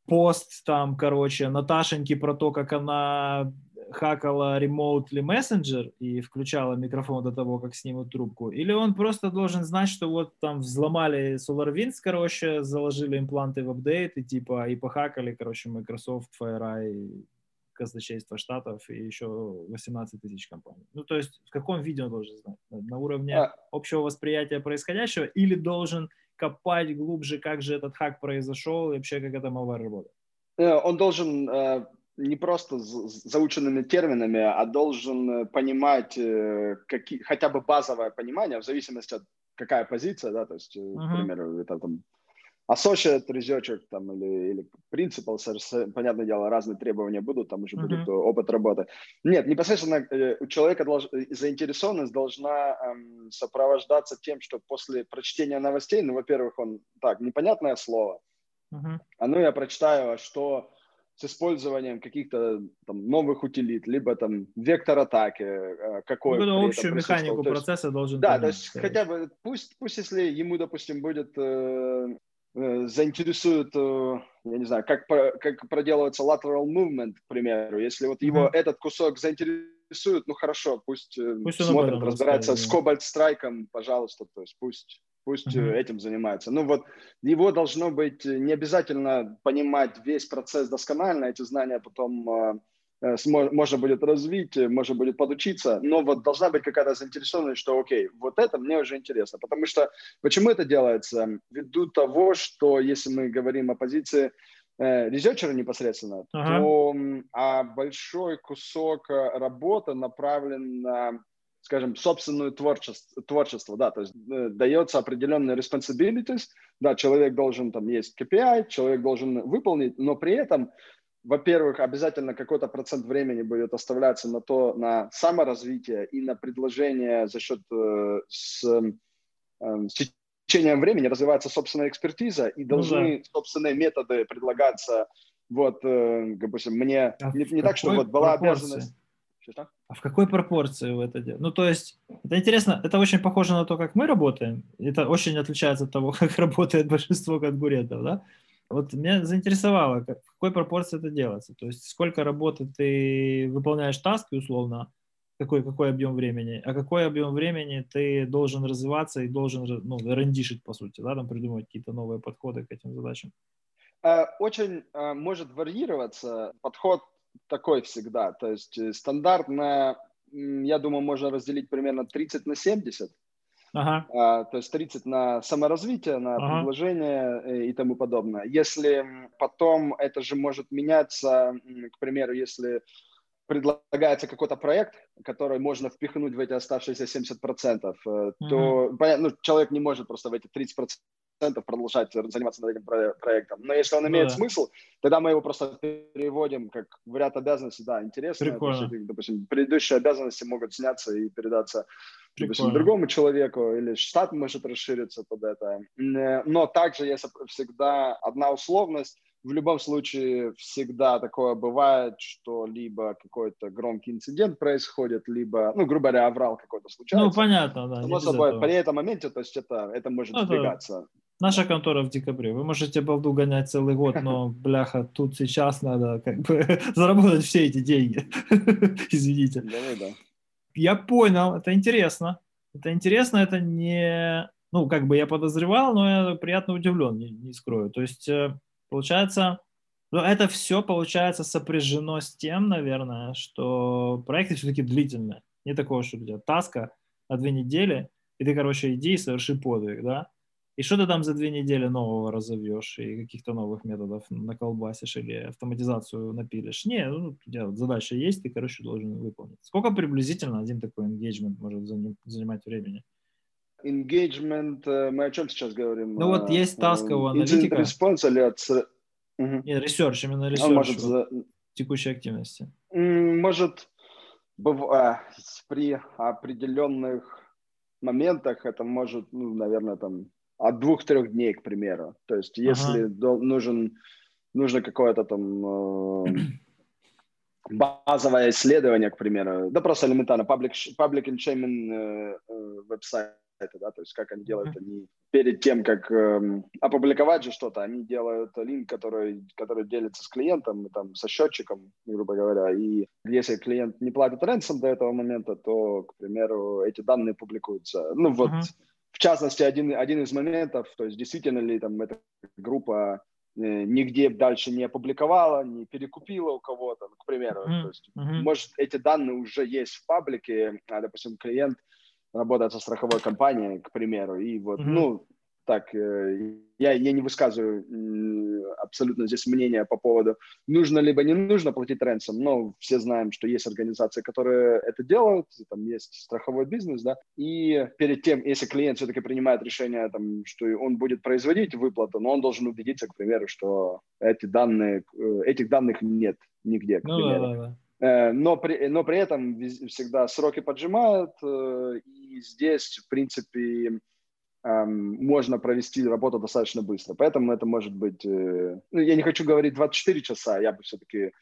пост, там, короче, Наташеньки про то, как она хакала remotely мессенджер и включала микрофон до того, как снимут трубку? Или он просто должен знать, что вот там взломали SolarWinds, короче, заложили импланты в апдейт и типа, и похакали, короче, Microsoft, FireEye, казначейство штатов и еще восемнадцать тысяч компаний. Ну, то есть в каком виде он должен знать? На уровне а. общего восприятия происходящего или должен копать глубже, как же этот хак произошел и вообще как это malware работает? Он должен э, не просто заученными терминами, а должен понимать э, какие, хотя бы базовое понимание, в зависимости от какая позиция, да, то есть, uh-huh. к примеру, это там associate researcher там, или, или principal, понятное дело, разные требования будут, там уже uh-huh. будет опыт работы. Нет, непосредственно у человека долж, заинтересованность должна эм, сопровождаться тем, что после прочтения новостей, ну, во-первых, он, так, непонятное слово, uh-huh. а ну я прочитаю, что с использованием каких-то там, новых утилит, либо там вектор атаки, какой... Ну, общую механику процесса должен... Да, понять, то есть хотя бы, пусть, пусть если ему, допустим, будет... Э, заинтересует, я не знаю, как, как проделывается lateral movement, к примеру. Если вот его mm-hmm. этот кусок заинтересует, ну хорошо, пусть, пусть смотрит, разбирается с Cobalt Strike'ом, пожалуйста, то есть пусть, пусть mm-hmm. этим занимается. Ну вот его должно быть, не обязательно понимать весь процесс досконально, эти знания потом э, смо- можно будет развить, можно будет подучиться, но вот должна быть какая-то заинтересованность, что окей, вот это мне уже интересно. Потому что, почему это делается? Ввиду того, что если мы говорим о позиции э, ресерчера непосредственно, uh-huh. то а большой кусок работы направлен на, скажем, собственное творчество, творчество, да, то есть э, дается определенная responsibilities, да, человек должен, там есть кей пи ай, человек должен выполнить, но при этом, во-первых, обязательно какой-то процент времени будет оставляться на то, на саморазвитие и на предложение за счет э, с, э, с течением времени развивается собственная экспертиза и должны mm-hmm. собственные методы предлагаться, вот, э, допустим, мне а не, не так, что вот была пропорции? Обязанность. Что? А в какой пропорции вы это делаете? Ну, то есть, это интересно, это очень похоже на то, как мы работаем. Это очень отличается от того, как работает большинство конкурентов, да? Вот меня заинтересовало, как, в какой пропорции это делается. То есть, сколько работы ты выполняешь таски, условно, какой, какой объем времени, а какой объем времени ты должен развиваться и должен, ну, рендишить, по сути, да, там придумывать какие-то новые подходы к этим задачам. Очень может варьироваться подход такой всегда, то есть стандартно, я думаю, можно разделить примерно тридцать на семьдесят, ага. а, то есть тридцать на саморазвитие, на ага. предложение и тому подобное. Если потом это же может меняться, к примеру, если предлагается какой-то проект, который можно впихнуть в эти оставшиеся семьдесят процентов, ага. то ну, человек не может просто в эти тридцать процентов продолжать заниматься над этим проектом. Но если он имеет да. смысл, тогда мы его просто переводим как в ряд обязанностей. Да, интересно. Допустим, предыдущие обязанности могут сняться и передаться, допустим, другому человеку, или штат может расшириться под это. Но также есть всегда одна условность. В любом случае всегда такое бывает, что либо какой-то громкий инцидент происходит, либо, ну, грубо говоря, аврал какой-то случается. Ну, понятно, да. Само собой, при этом моменте, то есть это, это может а, сдвигаться. Да. Наша контора в декабре. Вы можете балду гонять целый год, но, бляха, тут сейчас надо как бы заработать все эти деньги. Извините. Да, да. Я понял, это интересно. Это интересно, это не... Ну, как бы я подозревал, но я приятно удивлен, не, не скрою. То есть, получается... Ну, это все, получается, сопряжено с тем, наверное, что проекты все-таки длительные. Не такого, что у тебя таска на две недели, и ты, короче, иди и соверши подвиг, да? И что ты там за две недели нового разовьешь и каких-то новых методов наколбасишь или автоматизацию напилишь? Не, ну, у тебя задача есть, ты, короче, должен выполнить. Сколько приблизительно один такой engagement может занимать времени? Engagement, мы о чем сейчас говорим? Ну вот есть тасковая аналитика. Incident response или от... Uh-huh. Нет, research, именно research может... вот, текущей активности. Может, при определенных моментах это может, ну, наверное, там от двух-трех дней, к примеру. То есть, если ага. нужен, нужно какое-то там э, базовое исследование, к примеру, да просто элементарно, public, public and shaming э, э, веб-сайты, да, то есть как они делают, ага. они перед тем, как э, опубликовать же что-то, они делают линк, который, который делится с клиентом, там, со счетчиком, грубо говоря, и если клиент не платит ренсом до этого момента, то, к примеру, эти данные публикуются. Ну вот, ага. в частности, один, один из моментов, то есть действительно ли там эта группа э, нигде дальше не опубликовала, не перекупила у кого-то, ну, к примеру. Mm-hmm. То есть, mm-hmm. может, эти данные уже есть в паблике, а, допустим, клиент работает со страховой компанией, к примеру, и вот, mm-hmm. ну, так, э, я, я не высказываю э, абсолютно здесь мнения по поводу, нужно либо не нужно платить ренсом, но все знаем, что есть организации, которые это делают, там есть страховой бизнес, да, и перед тем, если клиент все-таки принимает решение, там, что он будет производить выплату, но он должен убедиться, к примеру, что эти данные, э, этих данных нет нигде, к ну, примеру. Да, да, да. Но при, но при этом всегда сроки поджимают, и здесь, в принципе, можно провести работу достаточно быстро. Поэтому это может быть... Ну, я не хочу говорить двадцать четыре часа, я бы все-таки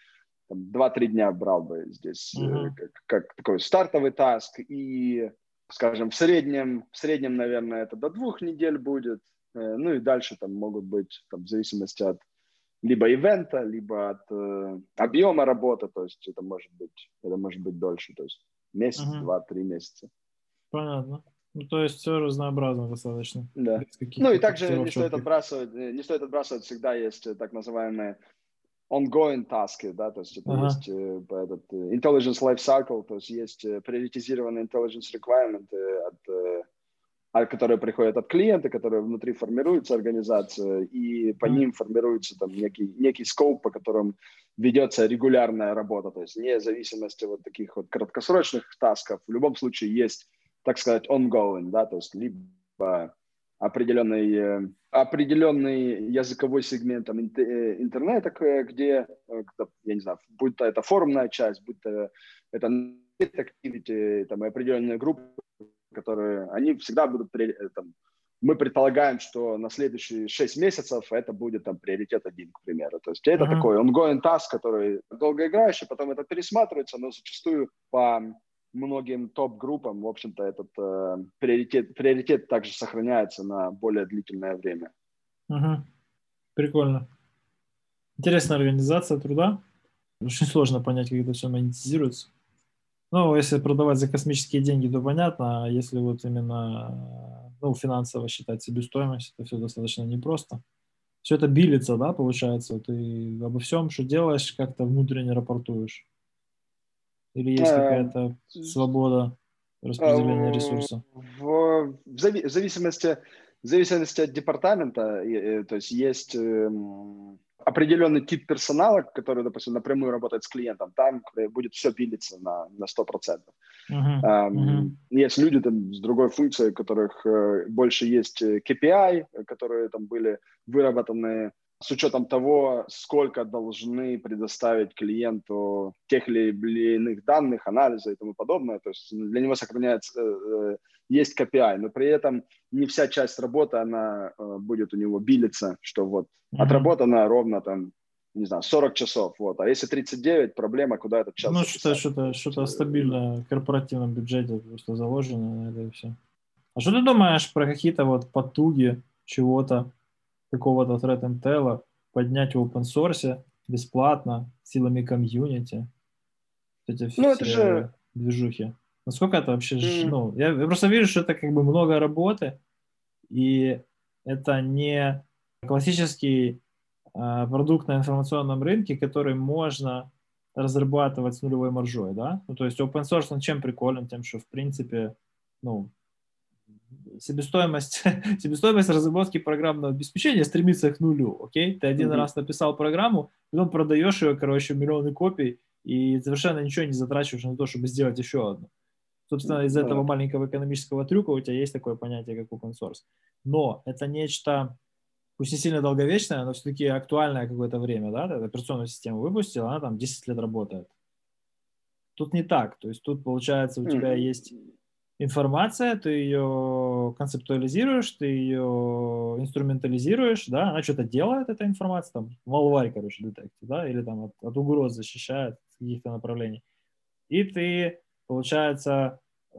там, два-три дня брал бы здесь mm-hmm. как, как такой стартовый таск. И, скажем, в среднем, в среднем, наверное, это до двух недель будет. Ну и дальше там могут быть, там, в зависимости от либо ивента, либо от э, объема работы, то есть это может быть, это может быть дольше, то есть месяц, ага. два, три месяца. Понятно. Ну, то есть все разнообразно достаточно. Да. Ну и также не стоит отбрасывать, не стоит отбрасывать, всегда есть так называемые ongoing таски, да, то есть это ага. есть этот intelligence life cycle, то есть есть приоритизированные intelligence requirements от которые приходят от клиента, которые внутри формируются организация, и по ним формируется там некий, некий скоп, по которому ведется регулярная работа, то есть вне зависимости вот таких вот краткосрочных тасков, в любом случае есть, так сказать, ongoing, да, то есть либо определенный, определенный языковой сегмент там, интернета, где, я не знаю, будь то это форумная часть, будь то это activity, там определенные группы, которые они всегда будут, там, мы предполагаем, что на следующие шесть месяцев это будет там приоритет один, к примеру. То есть это uh-huh. такой ongoing task, который долгоиграющий, потом это пересматривается, но зачастую по многим топ-группам, в общем-то, этот э, приоритет, приоритет также сохраняется на более длительное время. Uh-huh. Прикольно. Интересная организация труда. Очень сложно понять, как это все монетизируется. Ну, если продавать за космические деньги, то понятно, а если вот именно ну, финансово считать себестоимость, это все достаточно непросто. Все это билится, да, получается? Ты обо всем, что делаешь, как-то внутренне рапортуешь? Или есть какая-то свобода распределения ресурса? В, в, зави- в, зависимости, в зависимости от департамента, то есть есть... определенный тип персонала, который, допустим, напрямую работает с клиентом, там будет все пилиться на, на сто процентов. Uh-huh. Um, uh-huh. Есть люди там, с другой функцией, у которых э, больше есть кей пи ай, которые там были выработаны с учетом того, сколько должны предоставить клиенту тех или иных данных, анализа и тому подобное. То есть для него сохраняется, э, есть кей пи ай, но при этом не вся часть работы, она э, будет у него билиться, что вот mm-hmm. отработано ровно там, не знаю, сорок часов. Вот. А если тридцать девять, проблема, куда этот час? Ну, что-то, что-то, что-то стабильное в корпоративном бюджете просто заложено, это и все. А что ты думаешь про какие-то вот потуги чего-то, какого-то threat intel поднять в open source бесплатно, силами комьюнити, эти ну, все же... движухи. Насколько это вообще... Mm. Ну, я, я просто вижу, что это как бы много работы, и это не классический э, продукт на информационном рынке, который можно разрабатывать с нулевой маржой, да? Ну, то есть open source, он чем приколен? Тем, что в принципе, ну... Себестоимость, себестоимость разработки программного обеспечения стремится к нулю, окей? Ты один mm-hmm. раз написал программу, потом продаешь ее, короче, миллионы копий и совершенно ничего не затрачиваешь на то, чтобы сделать еще одну. Собственно, mm-hmm. из этого маленького экономического трюка у тебя есть такое понятие, как open source. Но это нечто, пусть не сильно долговечное, но все-таки актуальное какое-то время, да? Ты операционную систему выпустил, она там десять лет работает. Тут не так. То есть тут, получается, у mm-hmm. тебя есть... информация, ты ее концептуализируешь, ты ее инструментализируешь, да, она что-то делает, эта информация, там, малварь, короче, детектив, да, или там от, от угроз защищает каких-то направлений. И ты, получается,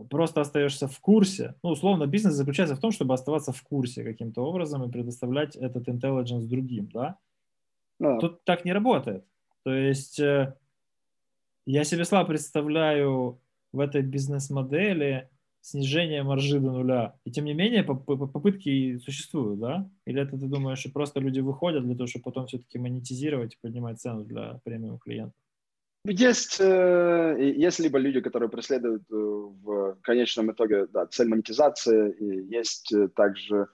просто остаешься в курсе. Ну, условно, бизнес заключается в том, чтобы оставаться в курсе каким-то образом и предоставлять этот intelligence другим, да. Но. Тут так не работает. То есть я себе слабо представляю в этой бизнес-модели снижение маржи до нуля. И тем не менее попытки существуют, да? Или это ты думаешь, что просто люди выходят для того, чтобы потом все-таки монетизировать и поднимать цену для премиум клиентов? Есть, есть либо люди, которые преследуют в конечном итоге да, цель монетизации, и есть также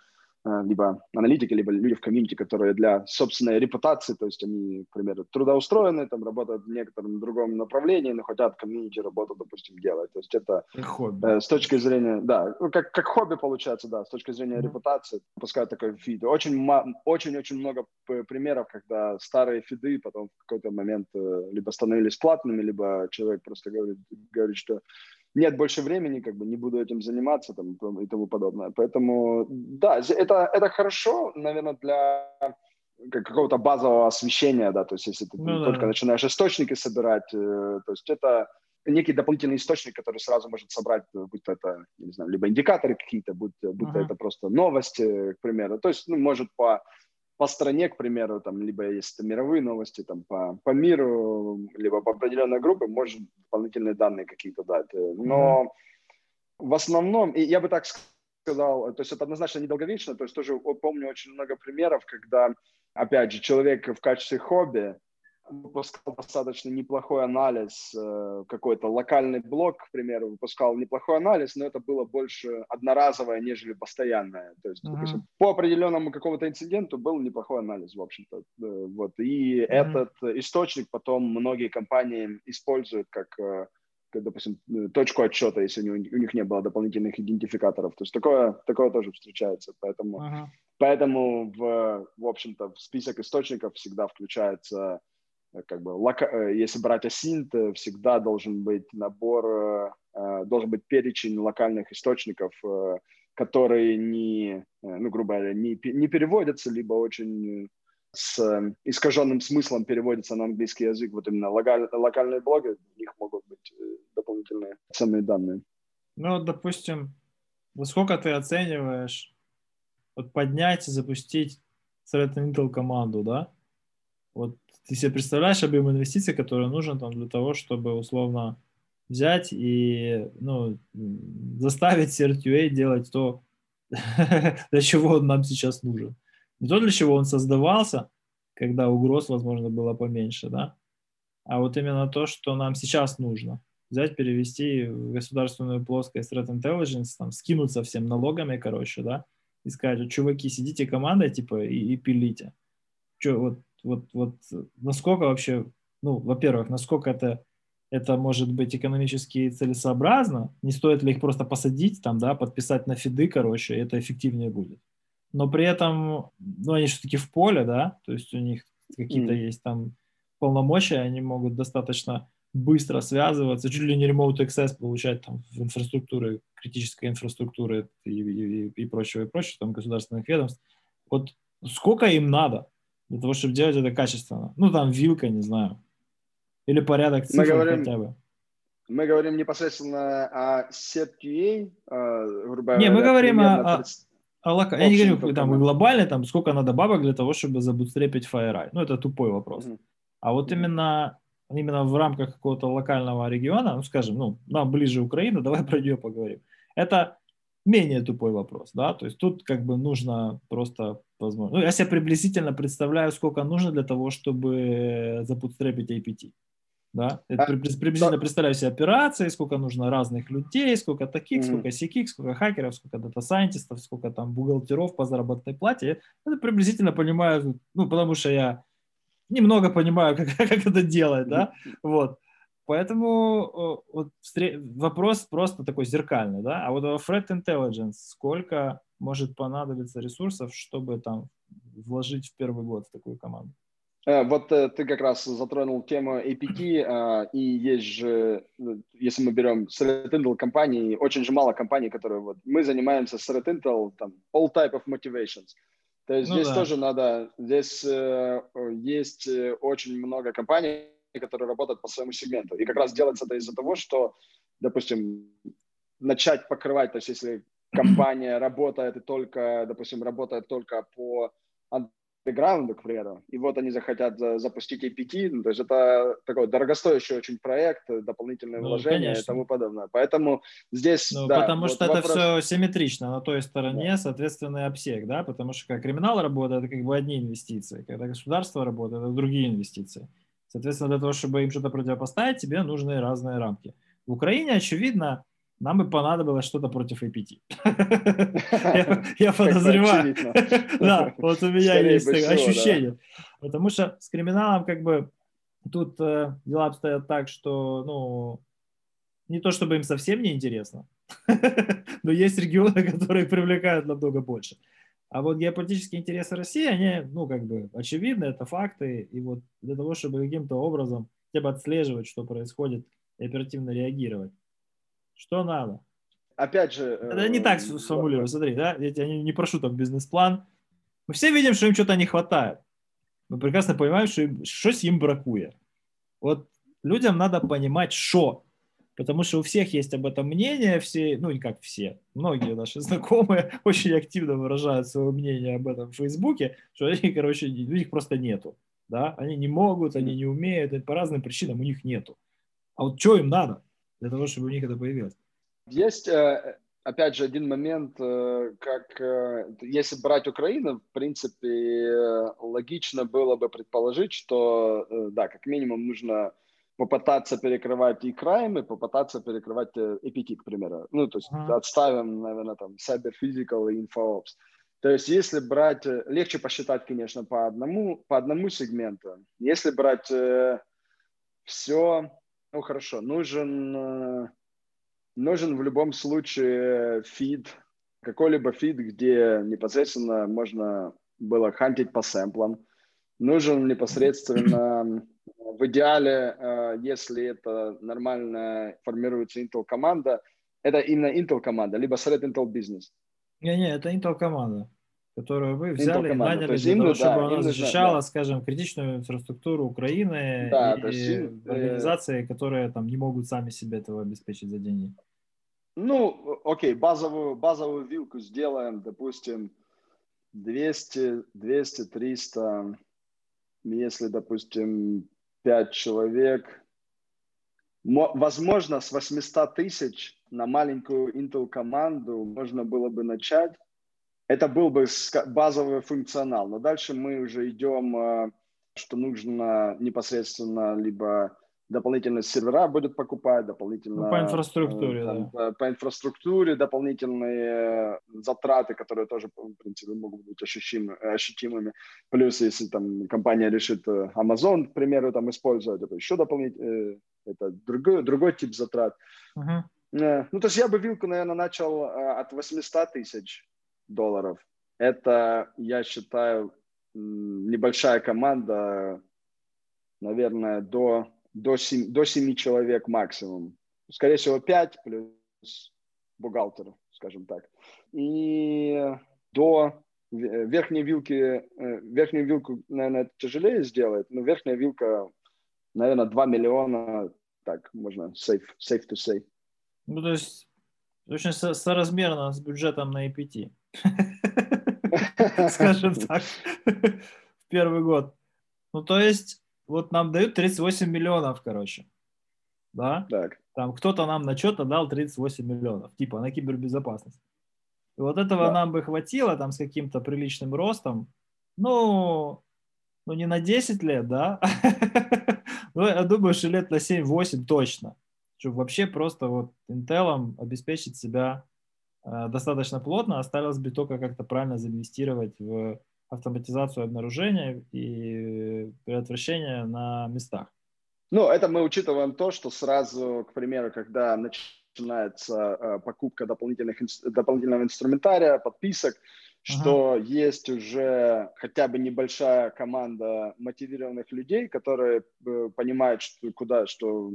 либо аналитики, либо люди в комьюнити, которые для собственной репутации, то есть они, к примеру, трудоустроены, там работают в некотором другом направлении, но хотят комьюнити работу, допустим, делать. То есть это э, с точки зрения, да, как, как хобби получается, да, с точки зрения mm-hmm. репутации, пускают такой фид. Очень-очень много примеров, когда старые фиды потом в какой-то момент э, либо становились платными, либо человек просто говорит, говорит что нет больше времени, как бы не буду этим заниматься там, и тому подобное. Поэтому, да, это, это хорошо, наверное, для какого-то базового освещения, да, то есть если ты ну, только да. начинаешь источники собирать, то есть это, некий дополнительный источник, который сразу может собрать, будь то это, не знаю, либо индикаторы какие-то, будь, будь то uh-huh. это просто новости, к примеру. То есть, ну, может по, по стране, к примеру, там, либо есть мировые новости, там, по, по миру, либо по определенной группе, может дополнительные данные какие-то дать. Но uh-huh. в основном, и я бы так сказал, то есть это однозначно недолговечно, то есть тоже помню очень много примеров, когда, опять же, человек в качестве хобби выпускал достаточно неплохой анализ, какой-то локальный блок, к примеру, выпускал неплохой анализ, но это было больше одноразовое, нежели постоянное. То есть, uh-huh. допустим, по определенному какому-то инциденту был неплохой анализ, в общем-то. Вот. И uh-huh. этот источник потом многие компании используют как, как, допустим, точку отсчета, если у них, у них не было дополнительных идентификаторов. То есть такое, такое тоже встречается, поэтому, uh-huh. поэтому в, в общем-то, в список источников всегда включается... Как бы, если брать асинт, всегда должен быть набор, должен быть перечень локальных источников, которые не, ну, грубо говоря, не, не переводятся, либо очень с искаженным смыслом переводятся на английский язык. Вот именно локаль, локальные блоги, у них могут быть дополнительные ценные данные. Ну, допустим, во сколько ты оцениваешь вот поднять и запустить threat-intel команду, да? Вот ты себе представляешь объем инвестиций, которые нужно там для того, чтобы условно взять и, ну, заставить си ар ти ю эй делать то, для чего он нам сейчас нужен. Не то, для чего он создавался, когда угроз, возможно, было поменьше, да, а вот именно то, что нам сейчас нужно. Взять, перевести в государственную плоскость Threat Intelligence, там, скинуться всем налогами, короче, да, и сказать, чуваки, сидите командой, типа, и, и пилите. Че, вот, Вот, вот насколько вообще, ну, во-первых, насколько это, это может быть экономически целесообразно, не стоит ли их просто посадить там, да, подписать на фиды, короче, это эффективнее будет. Но при этом, ну, они все-таки в поле, да, то есть у них какие-то mm. есть там полномочия, они могут достаточно быстро связываться, чуть ли не remote access получать там в инфраструктуры, критической инфраструктуры и, и, и прочего, и прочего, там, государственных ведомств. Вот сколько им надо для того, чтобы делать это качественно? Ну, там вилка, не знаю. Или порядок цифр мы говорим, хотя бы. Мы говорим непосредственно о си ар ти эй? Грубо не, говоря, мы говорим о, о локальном. Я не говорю там, глобально, там, сколько надо бабок для того, чтобы забустрепить FireEye. Ну, это тупой вопрос. Mm-hmm. А вот именно, именно в рамках какого-то локального региона, ну, скажем, ну, нам ближе Украина, давай про нее поговорим. Это менее тупой вопрос, да, то есть тут как бы нужно просто, возможно, ну, я себе приблизительно представляю, сколько нужно для того, чтобы запутстрепить эй пи ти, да, я приблизительно представляю себе операции, сколько нужно разных людей, сколько таких, mm-hmm. сколько сяких, сколько хакеров, сколько дата-сайентистов, сколько там бухгалтеров по заработной плате, я приблизительно понимаю, ну, потому что я немного понимаю, как, как это делать, да, mm-hmm. вот. Поэтому вот, вопрос просто такой зеркальный, да, а вот во Threat Intelligence сколько может понадобиться ресурсов, чтобы там вложить в первый год в такую команду? Вот ты как раз затронул тему эй пи ти, и есть же, если мы берем Threat Intel компании, очень же мало компаний, которые вот, мы занимаемся Threat Intel, там, all type of motivations. То есть ну здесь да. тоже надо, здесь есть очень много компаний, которые работают по своему сегменту. И как раз делается это из-за того, что, допустим, начать покрывать, то есть если компания работает и только, допустим, работает только по андеграунду, к примеру, и вот они захотят запустить эй пи ти, ну, то есть это такой дорогостоящий очень проект, дополнительные ну, вложения конечно. И тому подобное. Поэтому здесь, ну, да, потому вот что вопрос... это все симметрично на той стороне, да. соответственно, обсек, да, потому что когда криминал работает, это как бы одни инвестиции, когда государство работает, это другие инвестиции. Соответственно, для того, чтобы им что-то противопоставить, тебе нужны разные рамки. В Украине, очевидно, нам бы понадобилось что-то против эй пи ти. Я подозреваю. Да, вот у меня есть ощущение. Потому что с криминалом как бы тут дела обстоят так, что, ну, не то чтобы им совсем не интересно, но есть регионы, которые привлекают намного больше. А вот геополитические интересы России, они, ну, как бы, очевидны, это факты, и вот для того, чтобы каким-то образом хотя бы отслеживать, что происходит, и оперативно реагировать, что надо? Опять же... Это не так сформулирую, смотри, да, я тебя не прошу там бизнес-план, мы все видим, что им что-то не хватает, мы прекрасно понимаем, что им, что с ним бракует. Вот людям надо понимать, что, Потому что у всех есть об этом мнение, все, ну не как все, многие наши знакомые очень активно выражают свое мнение об этом в Фейсбуке, что они, короче, у них просто нету, да, они не могут, они не умеют, и по разным причинам у них нету. А вот что им надо для того, чтобы у них это появилось? Есть, опять же, один момент, как, если брать Украину, в принципе, логично было бы предположить, что, да, как минимум нужно попытаться перекрывать и crime, и попытаться перекрывать эй пи ти, к примеру. Ну, то есть mm-hmm. отставим, наверное, там, cyber-physical и info-ops. То есть если брать, легче посчитать, конечно, по одному, по одному сегменту. Если брать э, все, ну, хорошо, нужен, э, нужен в любом случае фид, какой-либо фид, где непосредственно можно было хантить по сэмплам. Нужен непосредственно... В идеале, если это нормально формируется Intel команда, это именно Intel команда, либо Threat Intel Business. Не-не, это Intel команда, которую вы взяли и наняли для того, чтобы да, она защищала, да. скажем, критичную инфраструктуру Украины да, и, есть, и организации, которые там не могут сами себе этого обеспечить за деньги. Ну, окей, базовую, базовую вилку сделаем, допустим, двести, двести, триста, если, допустим, пять человек, возможно, с восемьсот тысяч на маленькую Intel команду можно было бы начать. Это был бы базовый функционал, но дальше мы уже идем, что нужно непосредственно либо дополнительно сервера будут покупать, дополнительно ну, по инфраструктуре, там, да. по инфраструктуре дополнительные затраты, которые тоже, в принципе, могут быть ощутимы, ощутимыми. Плюс, если там компания решит Amazon, к примеру, там использовать, это еще дополнительно, это другой, другой тип затрат. Uh-huh. Ну, то есть я бы вилку, наверное, начал от восемьсот тысяч долларов. Это, я считаю, небольшая команда, наверное, до... До семи, до семи человек максимум. Скорее всего, пять плюс бухгалтер, скажем так. И до верхней вилки, верхнюю вилку, наверное, тяжелее сделать, но верхняя вилка, наверное, два миллиона, так можно safe, safe to say. Ну, то есть очень соразмерно с бюджетом на эй пи ти, скажем так, в первый год. Ну, то есть вот нам дают тридцать восемь миллионов, короче, да? Так. Там кто-то нам на что-то дал тридцать восемь миллионов, типа на кибербезопасность. И вот этого да. нам бы хватило там с каким-то приличным ростом, ну, ну не на десять лет, да? Ну, я думаю, что лет на семь-восемь точно, чтобы вообще просто вот Intel'ом обеспечить себя достаточно плотно, осталось бы только как-то правильно заинвестировать в автоматизацию обнаружения и предотвращения на местах. Ну, это мы учитываем то, что сразу, к примеру, когда начинается покупка дополнительных, дополнительного инструментария, подписок, что ага. есть уже хотя бы небольшая команда мотивированных людей, которые понимают, что, куда, что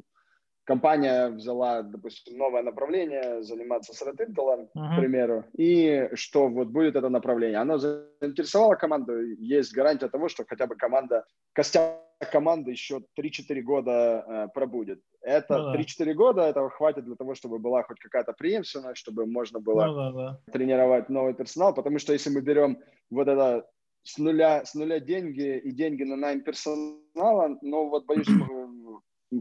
компания взяла, допустим, новое направление, заниматься срединтелом, uh-huh. к примеру, и что вот будет это направление. Оно заинтересовало команду, есть гарантия того, что хотя бы команда, костяк команды еще три-четыре года э, пробудет. Это ну, три-четыре да. года, этого хватит для того, чтобы была хоть какая-то преемственность, чтобы можно было ну, да, да. тренировать новый персонал, потому что если мы берем вот это с нуля, с нуля деньги и деньги на найм персонала, ну вот боюсь,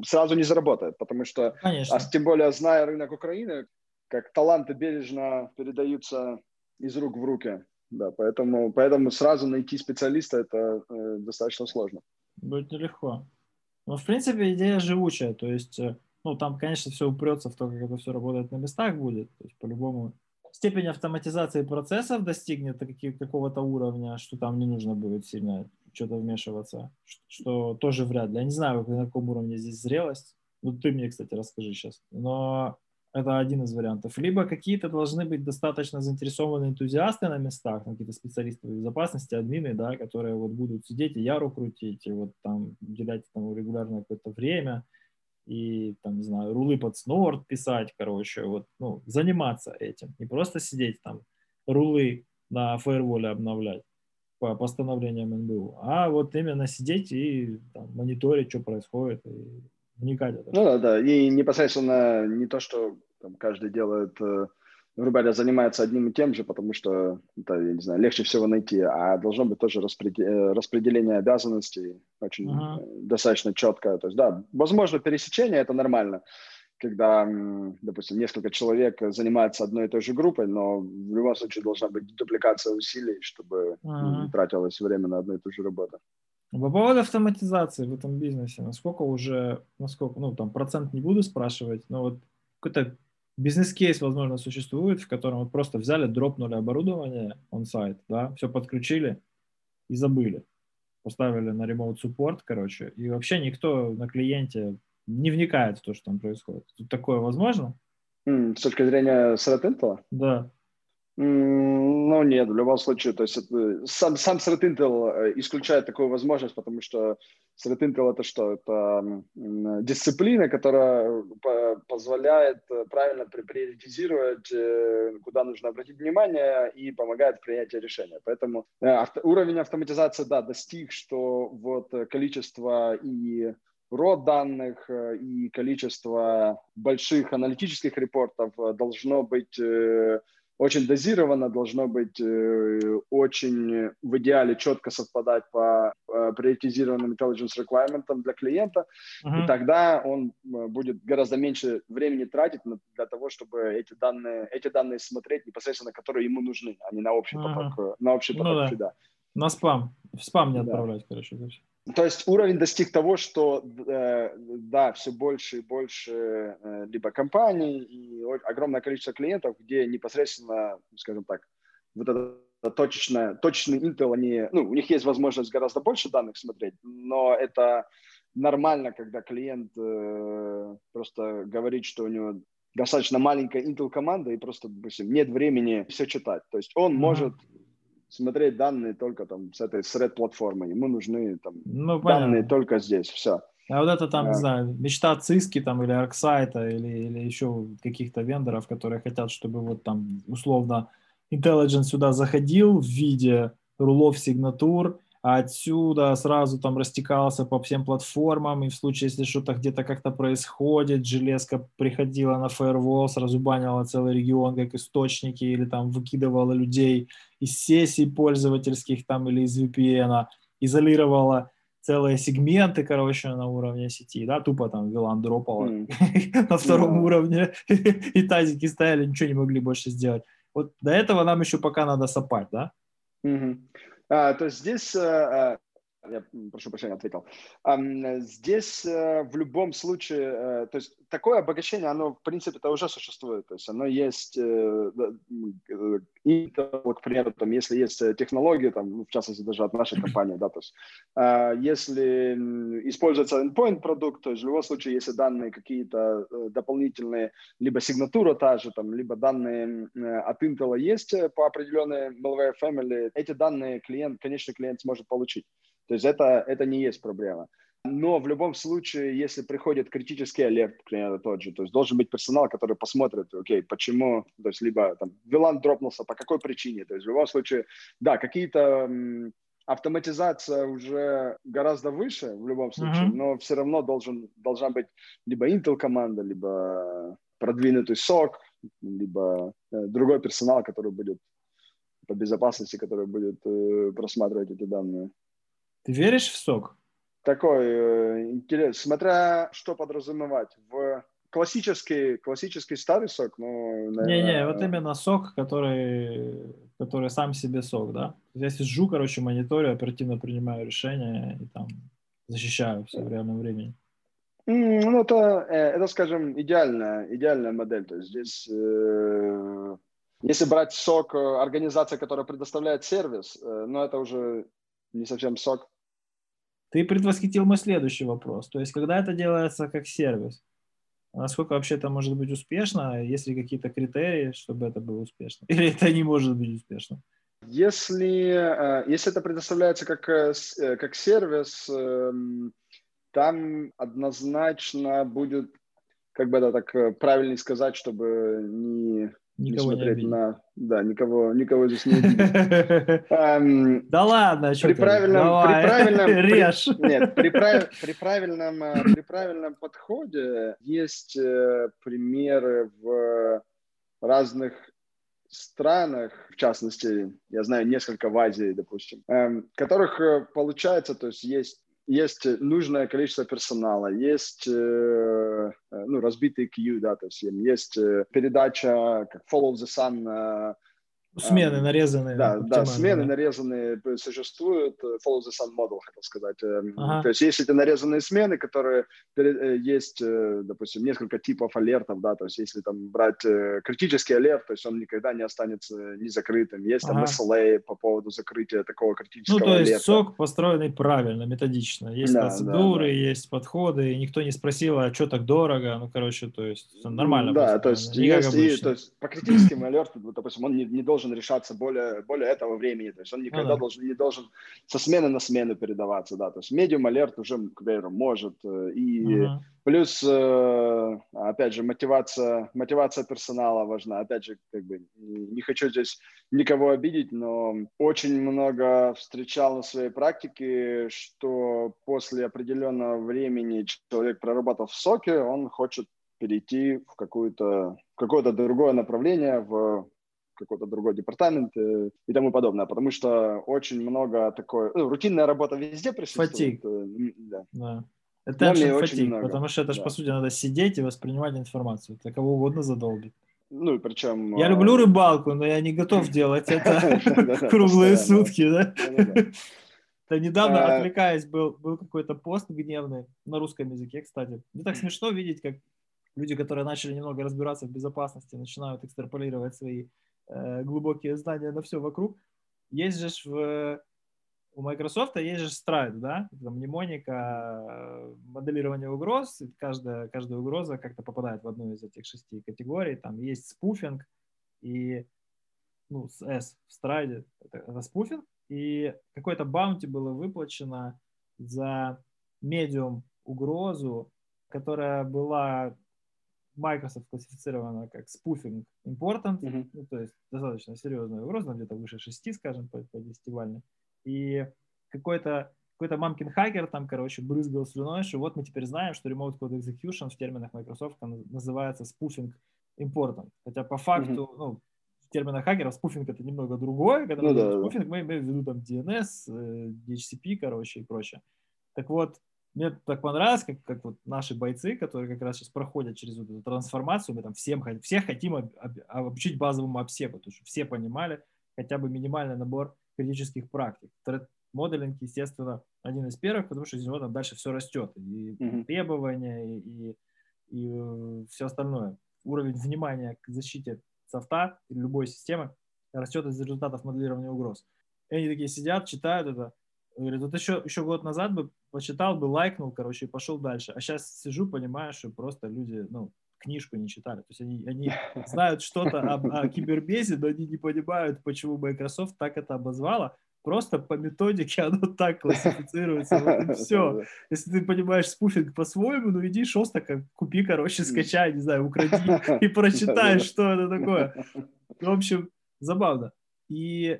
сразу не заработает, потому что, конечно. А тем более, зная рынок Украины, как таланты бережно передаются из рук в руки, да, поэтому, поэтому сразу найти специалиста это э, достаточно сложно. Будет нелегко. Но, в принципе, идея живучая, то есть, ну, там, конечно, все упрется в то, как это все работает на местах будет, то есть, по-любому, степень автоматизации процессов достигнет какого-то уровня, что там не нужно будет сильно что-то вмешиваться, что тоже вряд ли. Я не знаю, на каком уровне здесь зрелость. Ну, ты мне, кстати, расскажи сейчас. Но это один из вариантов. Либо какие-то должны быть достаточно заинтересованные энтузиасты на местах, какие-то специалисты по безопасности, админы, да, которые вот будут сидеть и яру крутить, и вот там уделять там регулярно какое-то время, и там, не знаю, рулы под снорт писать, короче, вот, ну, заниматься этим. Не просто сидеть там, рулы на фаерволе обновлять по постановлениям эн бэ у, а вот именно сидеть и там, мониторить, что происходит, и вникать. Ну да, да, и непосредственно не то, что там каждый делает, грубо говоря, занимается одним и тем же, потому что это, я не знаю, легче всего найти, а должно быть тоже распределение обязанностей очень ага. достаточно четкое. То есть, да, возможно, пересечение – это нормально, когда, допустим, несколько человек занимаются одной и той же группой, но в любом случае должна быть дупликация усилий, чтобы ага. не тратилось время на одну и ту же работу. По поводу автоматизации в этом бизнесе, насколько уже, насколько, ну, там, процент не буду спрашивать, но вот какой-то бизнес-кейс, возможно, существует, в котором вот просто взяли, дропнули оборудование on-site, да, все подключили и забыли. Поставили на remote-support, короче, и вообще никто на клиенте не вникает в то, что там происходит. Тут такое возможно? Mm, с точки зрения Threat Intel? Да. Ну, нет, в любом случае, то есть это, сам, сам Threat Intel исключает такую возможность, потому что Threat Intel это что? Это дисциплина, которая позволяет правильно приоритизировать, куда нужно обратить внимание, и помогает в принятии решения. Поэтому авто, уровень автоматизации, да, достиг, что вот количество и род данных и количество больших аналитических репортов должно быть очень дозировано, должно быть э, очень в идеале четко совпадать по э, приоритизированным intelligence requirements для клиента, uh-huh. и тогда он э, будет гораздо меньше времени тратить на, для того, чтобы эти данные, эти данные смотреть непосредственно, которые ему нужны, а не на общий uh-huh. поток, на общий поток ну, да. сюда. На спам, в спам не да. отправлять, короче. То есть уровень достиг того, что, э, да, все больше и больше э, либо компаний и огромное количество клиентов, где непосредственно, скажем так, вот это точечное, точечный Intel, они, ну, у них есть возможность гораздо больше данных смотреть, но это нормально, когда клиент э, просто говорит, что у него достаточно маленькая Intel команда и просто, допустим, нет времени все читать. То есть он mm-hmm. может смотреть данные только там с этой Thread-платформы. Ему нужны там ну, данные только здесь, все. А вот это там, а. не знаю, мечта Циски там или Арксайта или, или еще каких-то вендоров, которые хотят, чтобы вот там условно Intelligence сюда заходил в виде рулов сигнатур, а отсюда сразу там растекался по всем платформам, и в случае, если что-то где-то как-то происходит, железка приходила на фаервол, сразу банила целый регион как источники, или там выкидывала людей из сессий пользовательских там или из ви пи эн, изолировала целые сегменты, короче, на уровне сети, да, тупо там вилан-дропала на втором уровне, и тазики стояли, ничего не могли больше сделать. Вот до этого нам еще пока надо сопать, да? А, то есть здесь, а, я прошу прощения, ответил, а, здесь а, в любом случае, а, то есть такое обогащение, оно в принципе-то уже существует, то есть оно есть, э, и, к примеру, там, если есть технологии, там, в частности даже от нашей компании, да, то есть а, если используется endpoint продукт, то есть в любом случае, если данные какие-то дополнительные, либо сигнатура та же, там, либо данные от Intel есть по определенной malware family, эти данные клиент, конечный клиент сможет получить. То есть это, это не есть проблема. Но в любом случае, если приходит критический алерт, к примеру, тот же, то есть должен быть персонал, который посмотрит, окей, почему, то есть либо там вилан дропнулся, по какой причине, то есть в любом случае, да, какие-то м, автоматизация уже гораздо выше в любом случае, uh-huh. но все равно должен, должна быть либо Intel команда, либо продвинутый сок, либо э, другой персонал, который будет по безопасности, который будет э, просматривать эти данные. Ты веришь в сок? Такой э, интерес, смотря что подразумевать. В классический, классический старый сок, ну, наверное... Не-не, вот именно сок, который, который сам себе сок, да? Я сижу, короче, мониторю, оперативно принимаю решения и там защищаю все в реальном времени. Ну, это, это скажем, идеальная, идеальная модель. То есть здесь... Э, если брать сок, организация, которая предоставляет сервис, э, ну, это уже не совсем сок. Ты предвосхитил мой следующий вопрос. То есть, когда это делается как сервис, насколько вообще это может быть успешно? Есть ли какие-то критерии, чтобы это было успешно? Или это не может быть успешно? Если, если это предоставляется как, как сервис, там однозначно будет, как бы это так правильно сказать, чтобы не, Никого не обидеть. На... Да, никого, никого здесь не обидеть. Эм, да ладно, что ты? При правильном, при правильном, режь. При, нет, при, прав, при, правильном, при правильном подходе есть э, примеры в разных странах, в частности, я знаю несколько в Азии, допустим, э, которых получается, то есть есть, есть нужное количество персонала, есть э, ну, разбитый кью, да, то есть есть передача как Follow the Sun. Смены э, нарезанные. Да, да, смены да. нарезанные существуют, Follow the Sun model, хотел сказать. Ага. То есть есть эти нарезанные смены, которые есть, допустим, несколько типов алертов, да, то есть если там брать критический алерт, то есть он никогда не останется незакрытым. Есть ага. там эс эл а по поводу закрытия такого критического алерта. Ну, то есть алерта. СОК построенный правильно, методично. Есть да, процедуры, да, да. есть подходы, и никто не спросил, а что так дорого? Ну, короче, то есть нормально. Да, просто, то, есть, есть, и, то есть по критическим алертам, допустим, он не, не должен должен решаться более, более этого времени, то есть он никогда ну, да. должен, не должен со смены на смену передаваться, да, то есть medium alert уже, к примеру, может, и uh-huh. плюс, опять же, мотивация, мотивация персонала важна, опять же, как бы, не хочу здесь никого обидеть, но очень много встречал на своей практике, что после определенного времени человек, проработал в соке, он хочет перейти в какую-то, в какое-то другое направление, в какой-то другой департамент и тому подобное, потому что очень много такой... Ну, рутинная работа везде присутствует. Фатиг. Да. Да. Attention fatigue, потому что это же, да. по сути, надо сидеть и воспринимать информацию. Это кого угодно задолбит. Ну, и причем... Я люблю рыбалку, но я не готов делать это круглые сутки, да? Недавно, отвлекаясь, был какой-то пост гневный на русском языке, кстати. Мне так смешно видеть, как люди, которые начали немного разбираться в безопасности, начинают экстраполировать свои глубокие знания на все вокруг. Есть же в, у Microsoft есть же Stride, да? Мнемоника, моделирование угроз. Каждая, каждая угроза как-то попадает в одну из этих шести категорий. Там есть спуфинг и ну, с S в Stride. Это, это спуфинг. И какой-то баунти было выплачено за медиум угрозу, которая была... Microsoft классифицирована как спуфинг important, mm-hmm. ну, то есть достаточно серьезная угроза, где-то выше шести, скажем, по, по десятивальной. И какой-то, какой-то мамкин хакер там, короче, брызгал слюной, что вот мы теперь знаем, что remote code execution в терминах Microsoft называется спуфинг important. Хотя по факту, mm-hmm. ну, в терминах хакеров спуфинг это немного другое. Когда ну, мы да, спуфинг, да. мы имеем в виду там ди эн эс, ди эйч си пи, короче, и прочее. Так вот, мне так понравилось, как, как вот наши бойцы, которые как раз сейчас проходят через вот эту трансформацию, мы там всем, всех хотим об, об, обучить базовому обсепу, потому что все понимали хотя бы минимальный набор критических практик. Моделинг, естественно, один из первых, потому что из него там дальше все растет. И mm-hmm. требования, и, и, и все остальное. Уровень внимания к защите софта или любой системы растет из результатов моделирования угроз. И они такие сидят, читают это. Говорит, вот еще, еще год назад бы почитал, бы лайкнул, короче, и пошел дальше. А сейчас сижу, понимаю, что просто люди, ну, книжку не читали. То есть они, они знают что-то об, о кибербезе, но они не понимают, почему Microsoft так это обозвала. Просто по методике оно так классифицируется. Вот и все. Если ты понимаешь спуфинг по-своему, ну иди шостака, купи, короче, скачай, не знаю, укради и прочитай, что это такое. В общем, забавно. И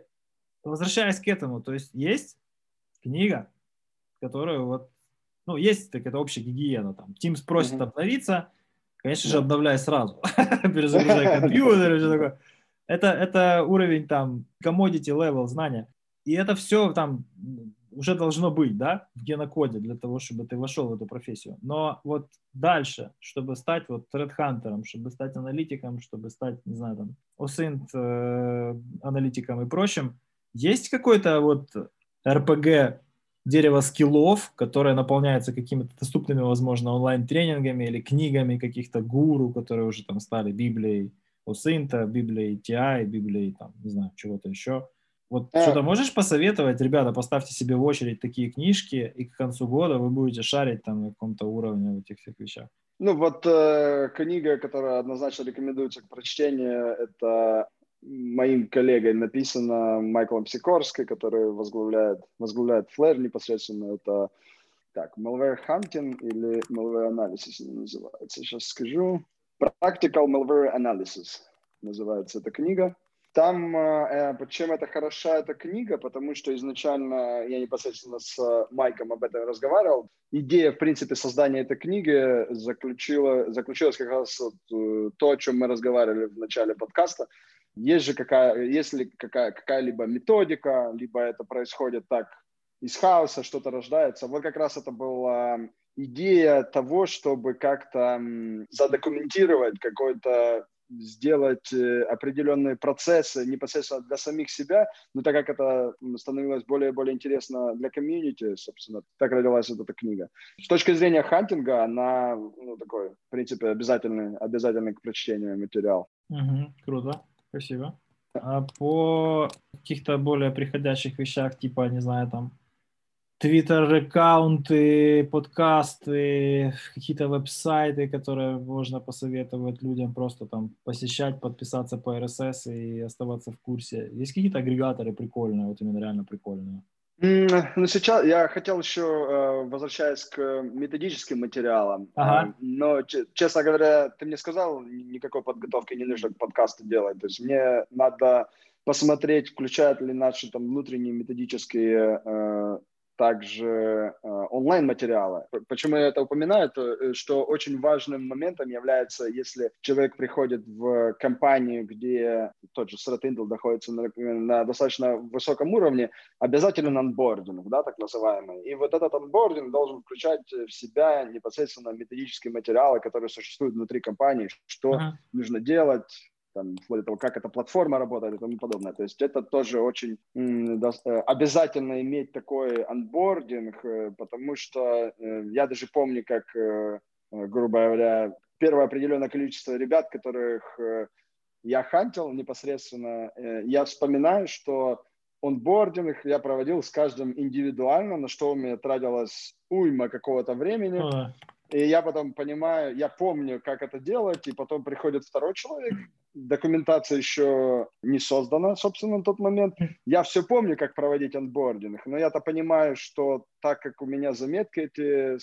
возвращаясь к этому, то есть есть книга, которую вот, ну, есть такая общая гигиена, там, Teams просит mm-hmm. обновиться, конечно же, обновляй сразу, перезагружай компьютер и все такое. Это, это уровень, там, commodity level знания. И это все, там, уже должно быть, да, в генокоде для того, чтобы ты вошел в эту профессию. Но вот дальше, чтобы стать вот threat-хантером, чтобы стать аналитиком, чтобы стать, не знаю, там, осинт-аналитиком и прочим, есть какой-то вот эр пи джи дерево скиллов, которое наполняется какими-то доступными, возможно, онлайн-тренингами или книгами каких-то гуру, которые уже там стали Библией Осинта, Библией ти ай, Библией там, не знаю, чего-то еще. Вот а. Что-то можешь посоветовать? Ребята, поставьте себе в очередь такие книжки, и к концу года вы будете шарить там на каком-то уровне в этих всех вещах. Ну вот э, книга, которая однозначно рекомендуется к прочтению, это... моим коллегой написано Майклом Сикорским, который возглавляет, возглавляет Flare непосредственно. Это так, Malware Hunting или Malware Analysis называется. Сейчас скажу. Practical Malware Analysis. называется эта книга. Там, чем это хороша эта книга, потому что изначально я непосредственно с Майком об этом разговаривал. Идея, в принципе, создания этой книги заключила, заключилась как раз вот то, о чем мы разговаривали в начале подкаста. Есть же какая, есть ли какая, какая-либо методика, либо это происходит так из хаоса, что-то рождается. Вот как раз это была идея того, чтобы как-то задокументировать какой-то, сделать определенные процессы непосредственно для самих себя, но так как это становилось более и более интересно для комьюнити, собственно, так родилась вот эта книга. С точки зрения хантинга, она, ну, такой, в принципе, обязательный, обязательный к прочтению материал. Угу, круто, спасибо. А по каких-то более приходящих вещах, типа, не знаю, там, твиттер-аккаунты, подкасты, какие-то веб-сайты, которые можно посоветовать людям просто там посещать, подписаться по эр эс эс и оставаться в курсе. Есть какие-то агрегаторы прикольные, вот именно реально прикольные? Ну, сейчас я хотел еще, возвращаясь к методическим материалам, ага. но, честно говоря, ты мне сказал, никакой подготовки не нужно к подкасту делать. То есть мне надо посмотреть, включают ли наши там внутренние методические также э, онлайн-материалы. Почему я это упоминаю? То, что очень важным моментом является, если человек приходит в компанию, где тот же Stride Intel находится на, на достаточно высоком уровне, обязателен анбординг, да, так называемый. И вот этот анбординг должен включать в себя непосредственно методические материалы, которые существуют внутри компании, что uh-huh. нужно делать, там, вплоть до того, как эта платформа работает и тому подобное. То есть это тоже очень м, да, обязательно иметь такой анбординг, потому что я даже помню, как, грубо говоря, первое определенное количество ребят, которых я хантил непосредственно, я вспоминаю, что онбординг я проводил с каждым индивидуально, на что у меня тратилось уйма какого-то времени. А. И я потом понимаю, я помню, как это делать, и потом приходит второй человек, документация еще не создана, собственно, на тот момент. Я все помню, как проводить онбординг, но я-то понимаю, что так как у меня заметки эти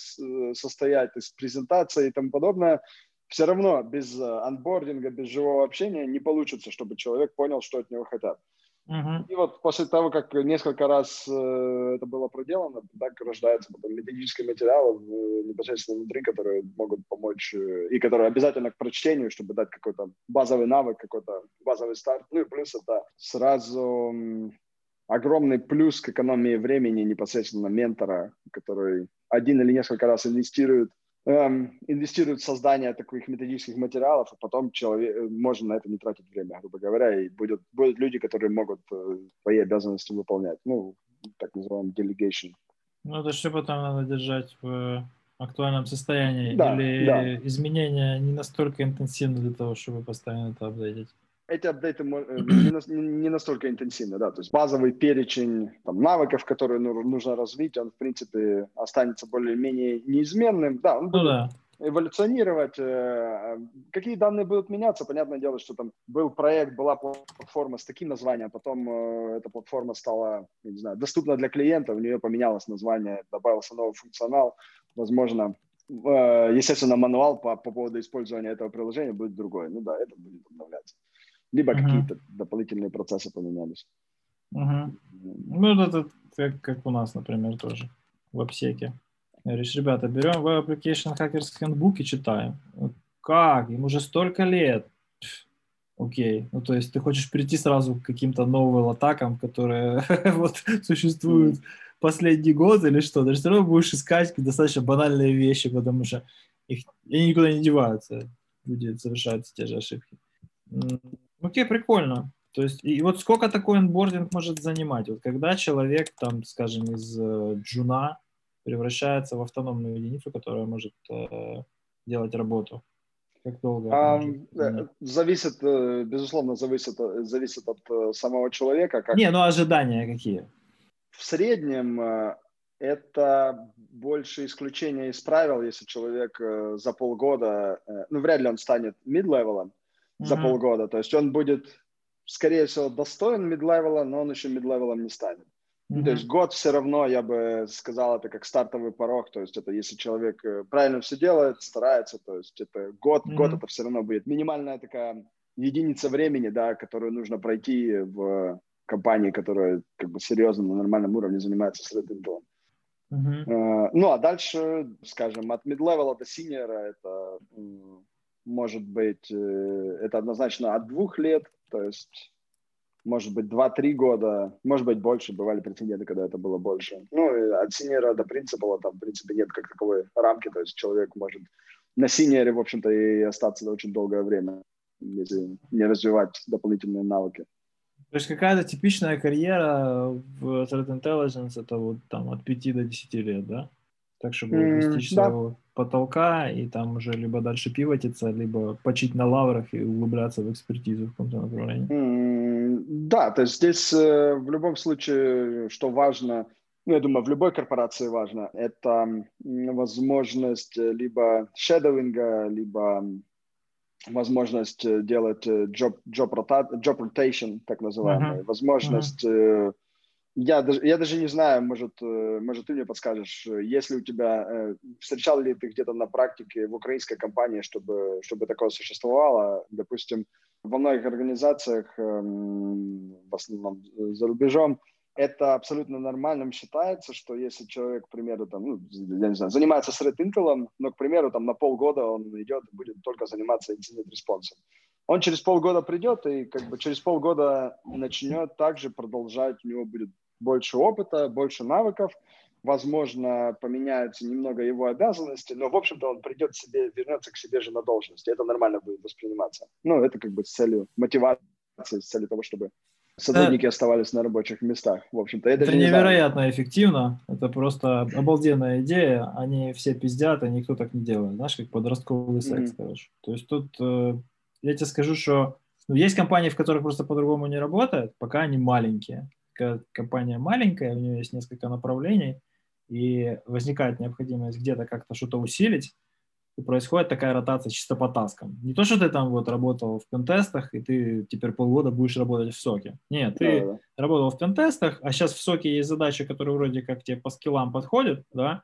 состоят из презентации и тому подобное, все равно без онбординга, без живого общения не получится, чтобы человек понял, что от него хотят. Uh-huh. И вот после того, как несколько раз э, это было проделано, так рождаются потом методические материалы в, непосредственно внутри, которые могут помочь э, и которые обязательно к прочтению, чтобы дать какой-то базовый навык, какой-то базовый старт. Ну и плюс это сразу э, огромный плюс к экономии времени непосредственно ментора, который один или несколько раз инвестирует, э, инвестирует в создание таких методических материалов, а потом человек, можно на это не тратить время, грубо говоря, и будут, будут люди, которые могут свои обязанности выполнять, ну, так называемый delegation. Ну, это все потом надо держать в актуальном состоянии, да, или да. изменения не настолько интенсивны для того, чтобы постоянно это апдейтить? Эти апдейты не настолько интенсивны, да, то есть базовый перечень там, навыков, которые нужно развить, он, в принципе, останется более-менее неизменным, да, он будет ну, да. эволюционировать, какие данные будут меняться, понятное дело, что там был проект, была платформа с таким названием, потом эта платформа стала, я не знаю, доступна для клиента, у нее поменялось название, добавился новый функционал, возможно, естественно, мануал по, по поводу использования этого приложения будет другой, ну да, это будет обновляться. Либо uh-huh. какие-то дополнительные процессы поменялись. Uh-huh. Ну, это как, как у нас, например, тоже в апсеке. Я говорю, ребята, берем Web Application Hackers Handbook и читаем. Как? Им уже столько лет. Окей. Okay. Ну, то есть ты хочешь прийти сразу к каким-то новым атакам, которые вот, существуют mm-hmm. последний год или что? Ты все равно будешь искать достаточно банальные вещи, потому что их, они никуда не деваются. Люди совершают те же ошибки. Окей, okay, прикольно. То есть, и вот сколько такой онбординг может занимать? Вот когда человек, там, скажем, из джуна превращается в автономную единицу, которая может э, делать работу? Как долго? А, может... Зависит, безусловно, зависит, зависит от самого человека. Как... Не, ну ожидания какие? В среднем это больше исключение из правил, если человек за полгода, ну вряд ли он станет mid-level, за mm-hmm. полгода. То есть он будет, скорее всего, достоин мид-левела, но он еще мид-левелом не станет. Mm-hmm. То есть год все равно, я бы сказал, это как стартовый порог. То есть это если человек правильно все делает, старается, то есть это год, mm-hmm. год это все равно будет минимальная такая единица времени, да, которую нужно пройти в компании, которая как бы серьезно на нормальном уровне занимается threat-intel. Uh-huh. Ну, а дальше, скажем, от mid-level до senior, это может быть, это однозначно от двух лет, то есть, может быть, два-три года, может быть, больше, бывали прецеденты, когда это было больше. Ну, от senior до principal, там, в принципе, нет как таковой рамки, то есть человек может на senior, в общем-то, и остаться на очень долгое время, если не развивать дополнительные навыки. То есть какая-то типичная карьера в Threat Intelligence — это вот там от пяти до десяти лет, да? Так, чтобы mm, достичь да. своего потолка и там уже либо дальше пивотиться, либо почить на лаврах и углубляться в экспертизу в каком-то направлении. Mm, да, то есть здесь э, в любом случае, что важно, ну, я думаю, в любой корпорации важно, это возможность либо шедовинга, либо... возможность делать job, job, rota- job rotation, так называемый, uh-huh. возможность, uh-huh. я, даже, я даже не знаю, может, может ты мне подскажешь, если у тебя, встречал ли ты где-то на практике в украинской компании, чтобы, чтобы такое существовало, допустим, во многих организациях, в основном за рубежом, это абсолютно нормальным считается, что если человек, к примеру, там, ну, я не знаю, занимается threat-intel'ом, но, к примеру, там, на полгода он идет и будет только заниматься инцидент-респонсом. Он через полгода придет и как бы через полгода начнет также продолжать, у него будет больше опыта, больше навыков, возможно, поменяются немного его обязанности, но, в общем-то, он придет себе, вернется к себе же на должность, и это нормально будет восприниматься. Ну, это как бы с целью мотивации, с целью того, чтобы... Сотрудники это... оставались на рабочих местах. В общем-то, это, это невероятно не эффективно. Это просто обалденная идея. Они все пиздят, и никто так не делает. Знаешь, как подростковый секс, mm-hmm. короче. То есть тут э, я тебе скажу, что ну, есть компании, в которых просто по-другому не работает, пока они маленькие. Когда компания маленькая, у нее есть несколько направлений, и возникает необходимость где-то как-то что-то усилить, и происходит такая ротация чисто по таскам. Не то, что ты там вот работал в пентестах, и ты теперь полгода будешь работать в соке. Нет, ты да, да. работал в пентестах, а сейчас в соке есть задача, которая вроде как тебе по скиллам подходит, да,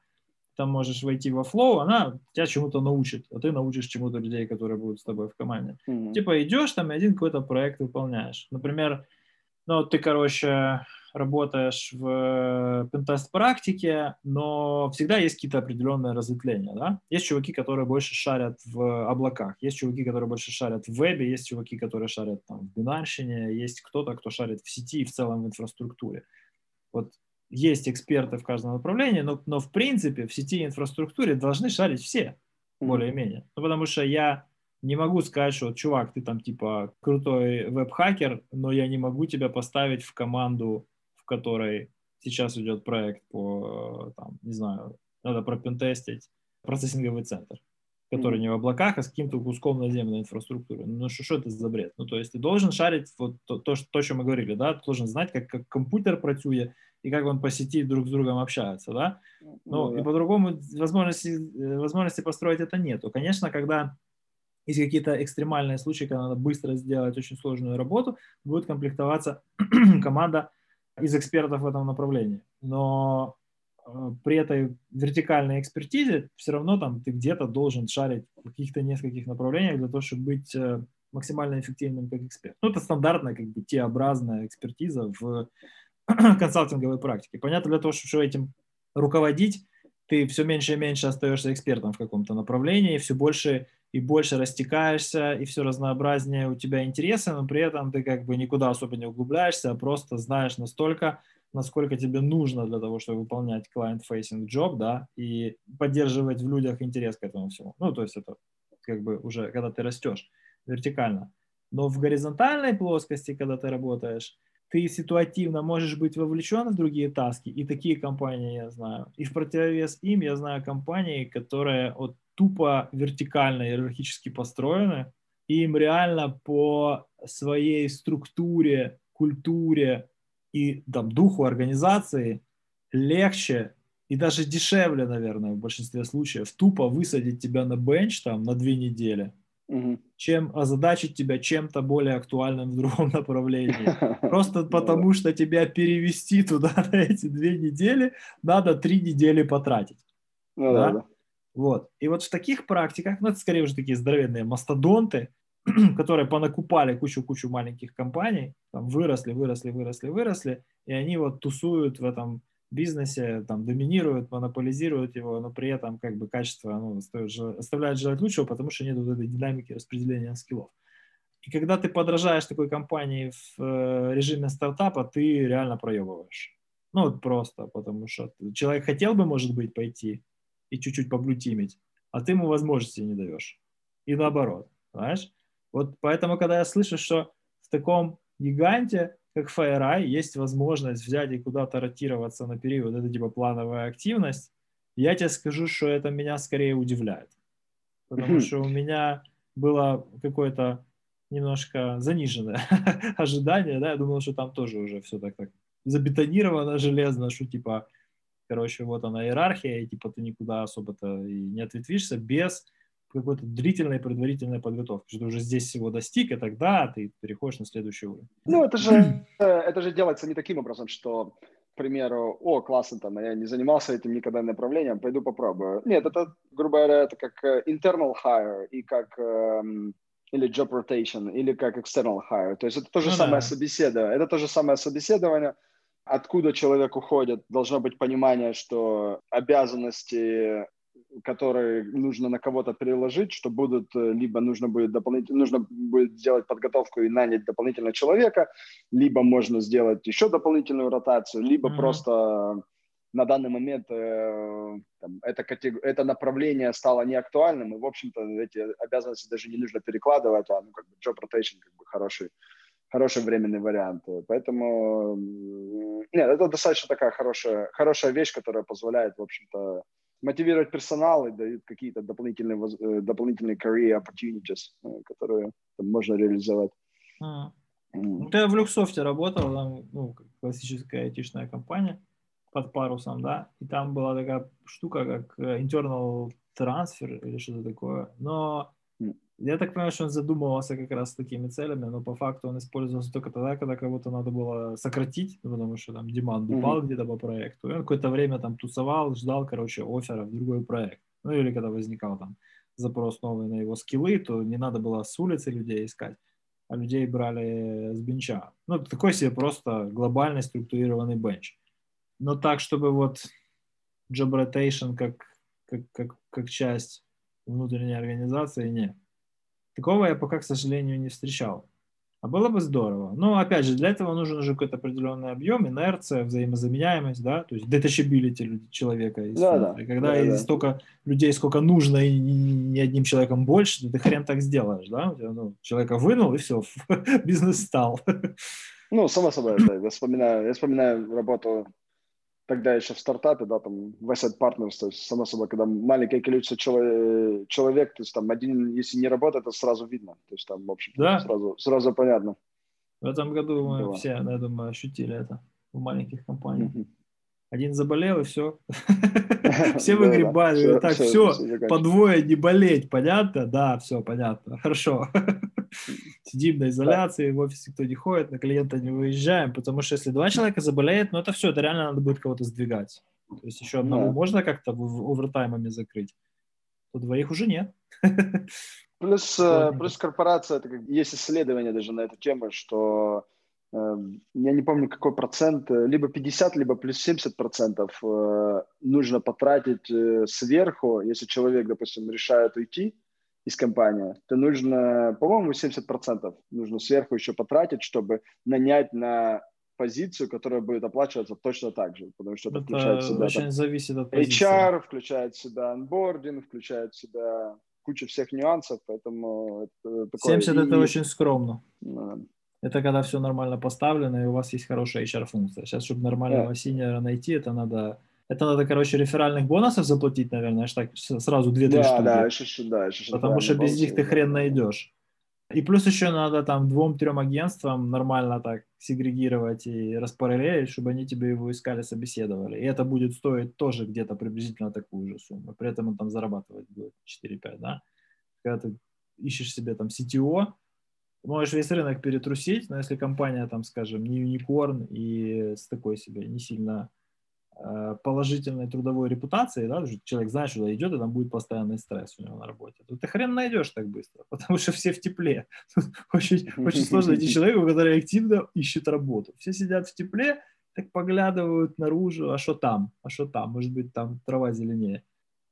там можешь войти во флоу, она тебя чему-то научит, а ты научишь чему-то людей, которые будут с тобой в команде. Mm-hmm. Типа идешь там и один какой-то проект выполняешь. Например, ну ты, короче, работаешь в пентест-практике, но всегда есть какие-то определенные разветвления, да? Есть чуваки, которые больше шарят в облаках, есть чуваки, которые больше шарят в вебе, есть чуваки, которые шарят там в бинарщине, есть кто-то, кто шарит в сети и в целом в инфраструктуре. Вот есть эксперты в каждом направлении, но, но в принципе в сети и инфраструктуре должны шарить все, более-менее. Ну, потому что я не могу сказать, что, чувак, ты там типа крутой веб-хакер, но я не могу тебя поставить в команду, в которой сейчас идет проект по, там, не знаю, надо пропентестить процессинговый центр, который mm-hmm. не в облаках, а с каким-то куском наземной инфраструктуры. Ну, что это за бред? Ну, то есть ты должен шарить вот то, то, то, что мы говорили, да, ты должен знать, как, как компьютер працює и как он по сети друг с другом общается, да? Mm-hmm. Ну, и по-другому возможности, возможности построить это нету. Конечно, когда есть какие-то экстремальные случаи, когда надо быстро сделать очень сложную работу, будет комплектоваться команда из экспертов в этом направлении. Но э, при этой вертикальной экспертизе все равно там ты где-то должен шарить в каких-то нескольких направлениях для того, чтобы быть э, максимально эффективным как эксперт. Ну, это стандартная как бы Т-образная экспертиза в консалтинговой практике. Понятно, для того, чтобы этим руководить, ты все меньше и меньше остаешься экспертом в каком-то направлении, все больше и больше растекаешься, и все разнообразнее у тебя интересы, но при этом ты как бы никуда особо не углубляешься, а просто знаешь настолько, насколько тебе нужно для того, чтобы выполнять client-facing job, да, и поддерживать в людях интерес к этому всему. Ну, то есть это как бы уже, когда ты растешь вертикально. Но в горизонтальной плоскости, когда ты работаешь, ты ситуативно можешь быть вовлечен в другие таски, и такие компании я знаю. И в противовес им я знаю компании, которые от тупо вертикально, иерархически построены, и им реально по своей структуре, культуре и там, духу организации легче и даже дешевле, наверное, в большинстве случаев тупо высадить тебя на бенч там, на две недели, угу. чем озадачить тебя чем-то более актуальным в другом направлении. Просто потому, что тебя перевести туда на эти две недели надо три недели потратить. Ну, да? Да, да. Вот. И вот в таких практиках, ну это скорее уже такие здоровенные мастодонты, которые понакупали кучу-кучу маленьких компаний, там, выросли, выросли, выросли, выросли, и они вот тусуют в этом бизнесе, там, доминируют, монополизируют его, но при этом как бы качество оно оставляет желать лучшего, потому что нет вот этой динамики распределения скиллов. И когда ты подражаешь такой компании в режиме стартапа, ты реально проебываешь. Ну вот просто, потому что человек хотел бы, может быть, пойти и чуть-чуть поблютимить, а ты ему возможности не даешь. И наоборот, знаешь? Вот поэтому, когда я слышу, что в таком гиганте, как FireEye, есть возможность взять и куда-то ротироваться на период, это типа плановая активность, я тебе скажу, что это меня скорее удивляет. Потому что у меня было какое-то немножко заниженное ожидание, да, я думал, что там тоже уже все так, так забетонировано железно, что типа, короче, вот она иерархия, и типа ты никуда особо-то и не ответвишься без какой-то длительной предварительной подготовки, что ты уже здесь всего достиг, и тогда ты переходишь на следующий уровень. Ну, это же, это же делается не таким образом, что, к примеру, о, классно, там, я не занимался этим никогда направлением, пойду попробую. Нет, это, грубо говоря, это как internal hire, и как, эм, или job rotation, или как external hire. То есть это то же ну, самое да. собеседование. Это то же самое собеседование, откуда человек уходит. Должно быть понимание, что обязанности, которые нужно на кого-то переложить, что будут, либо нужно будет, дополнительно, нужно будет сделать подготовку и нанять дополнительно человека, либо можно сделать еще дополнительную ротацию, либо mm-hmm. просто на данный момент э, там, это, категор... это направление стало неактуальным, и, в общем-то, эти обязанности даже не нужно перекладывать, а ну, как бы job rotation как бы, хороший, хороший временный вариант. Поэтому нет, это достаточно такая хорошая, хорошая вещь, которая позволяет, в общем-то, мотивировать персонал и дают какие-то дополнительные, дополнительные career opportunities, которые там можно реализовать. А. Mm. Ты в Люксофте работал, там, ну, классическая айтишная компания под парусом, да, и там была такая штука, как internal transfer или что-то такое, но mm. я так понимаю, что он задумывался как раз с такими целями, но по факту он использовался только тогда, когда кого-то надо было сократить, потому что там деманд упал mm-hmm. где-то по проекту, и он какое-то время там тусовал, ждал, короче, оффера в другой проект. Ну или когда возникал там запрос новый на его скиллы, то не надо было с улицы людей искать, а людей брали с бенча. Ну такой себе просто глобальный структурированный бенч. Но так, чтобы вот job rotation как, как, как, как часть внутренней организации, нет. Такого я пока, к сожалению, не встречал. А было бы здорово. Но, опять же, для этого нужен уже какой-то определенный объем, инерция, взаимозаменяемость, да, то есть detachability человека. Да, да. И когда да, есть да. столько людей, сколько нужно, и ни одним человеком больше, ты хрен так сделаешь, да? Ну, человека вынул, и все, бизнес стал. Ну, само собой, да. Я вспоминаю, я вспоминаю работу тогда еще в стартапе, да, там, в asset partners, то есть, само собой, когда маленькое количество челов- человек, то есть, там, один, если не работает, то сразу видно, то есть, там, в общем, да? сразу, сразу понятно. В этом году мы Было. все, я думаю, ощутили это в маленьких компаниях. Mm-hmm. Один заболел, и все. Все выгребали, так, все, по двое не болеть, понятно? Да, все, понятно, хорошо. Сидим на изоляции, в офисе кто не ходит, на клиента не выезжаем, потому что если два человека заболеет, ну это все, это реально надо будет кого-то сдвигать. То есть еще одного да. можно как-то овертаймами закрыть, у двоих уже нет. Плюс, плюс корпорация, это как, есть исследование даже на эту тему, что я не помню какой процент, либо пятьдесят, либо плюс семьдесят процентов нужно потратить сверху, если человек, допустим, решает уйти из компании, то нужно, по-моему, семьдесят процентов нужно сверху еще потратить, чтобы нанять на позицию, которая будет оплачиваться точно так же, потому что это, это включает в себя очень зависит от позиции. эйч ар, включает в себя анбординг, включает в себя кучу всех нюансов, поэтому это такое... семьдесят и... это очень скромно. Да. Это когда все нормально поставлено, и у вас есть хорошая эйч ар-функция. Сейчас, чтобы нормального yeah. синьора найти, это надо... Это надо, короче, реферальных бонусов заплатить, наверное, аж так сразу две-три да, штуки. Да, еще, да, еще, потому что без них ты хрен найдешь. И плюс еще надо там двум-трем агентствам нормально так сегрегировать и распараллелить, чтобы они тебе его искали, собеседовали. И это будет стоить тоже где-то приблизительно такую же сумму. При этом он там зарабатывать будет четыре-пять, да? Когда ты ищешь себе там си ти о, можешь весь рынок перетрусить, но если компания там, скажем, не юникорн и с такой себе не сильно положительной трудовой репутации, да, человек знает, что идет, и там будет постоянный стресс у него на работе, то ты хрен найдешь так быстро, потому что все в тепле. Тут очень, очень сложно найти человека, который активно ищет работу. Все сидят в тепле, так поглядывают наружу, а что там, а что там, может быть, там трава зеленее.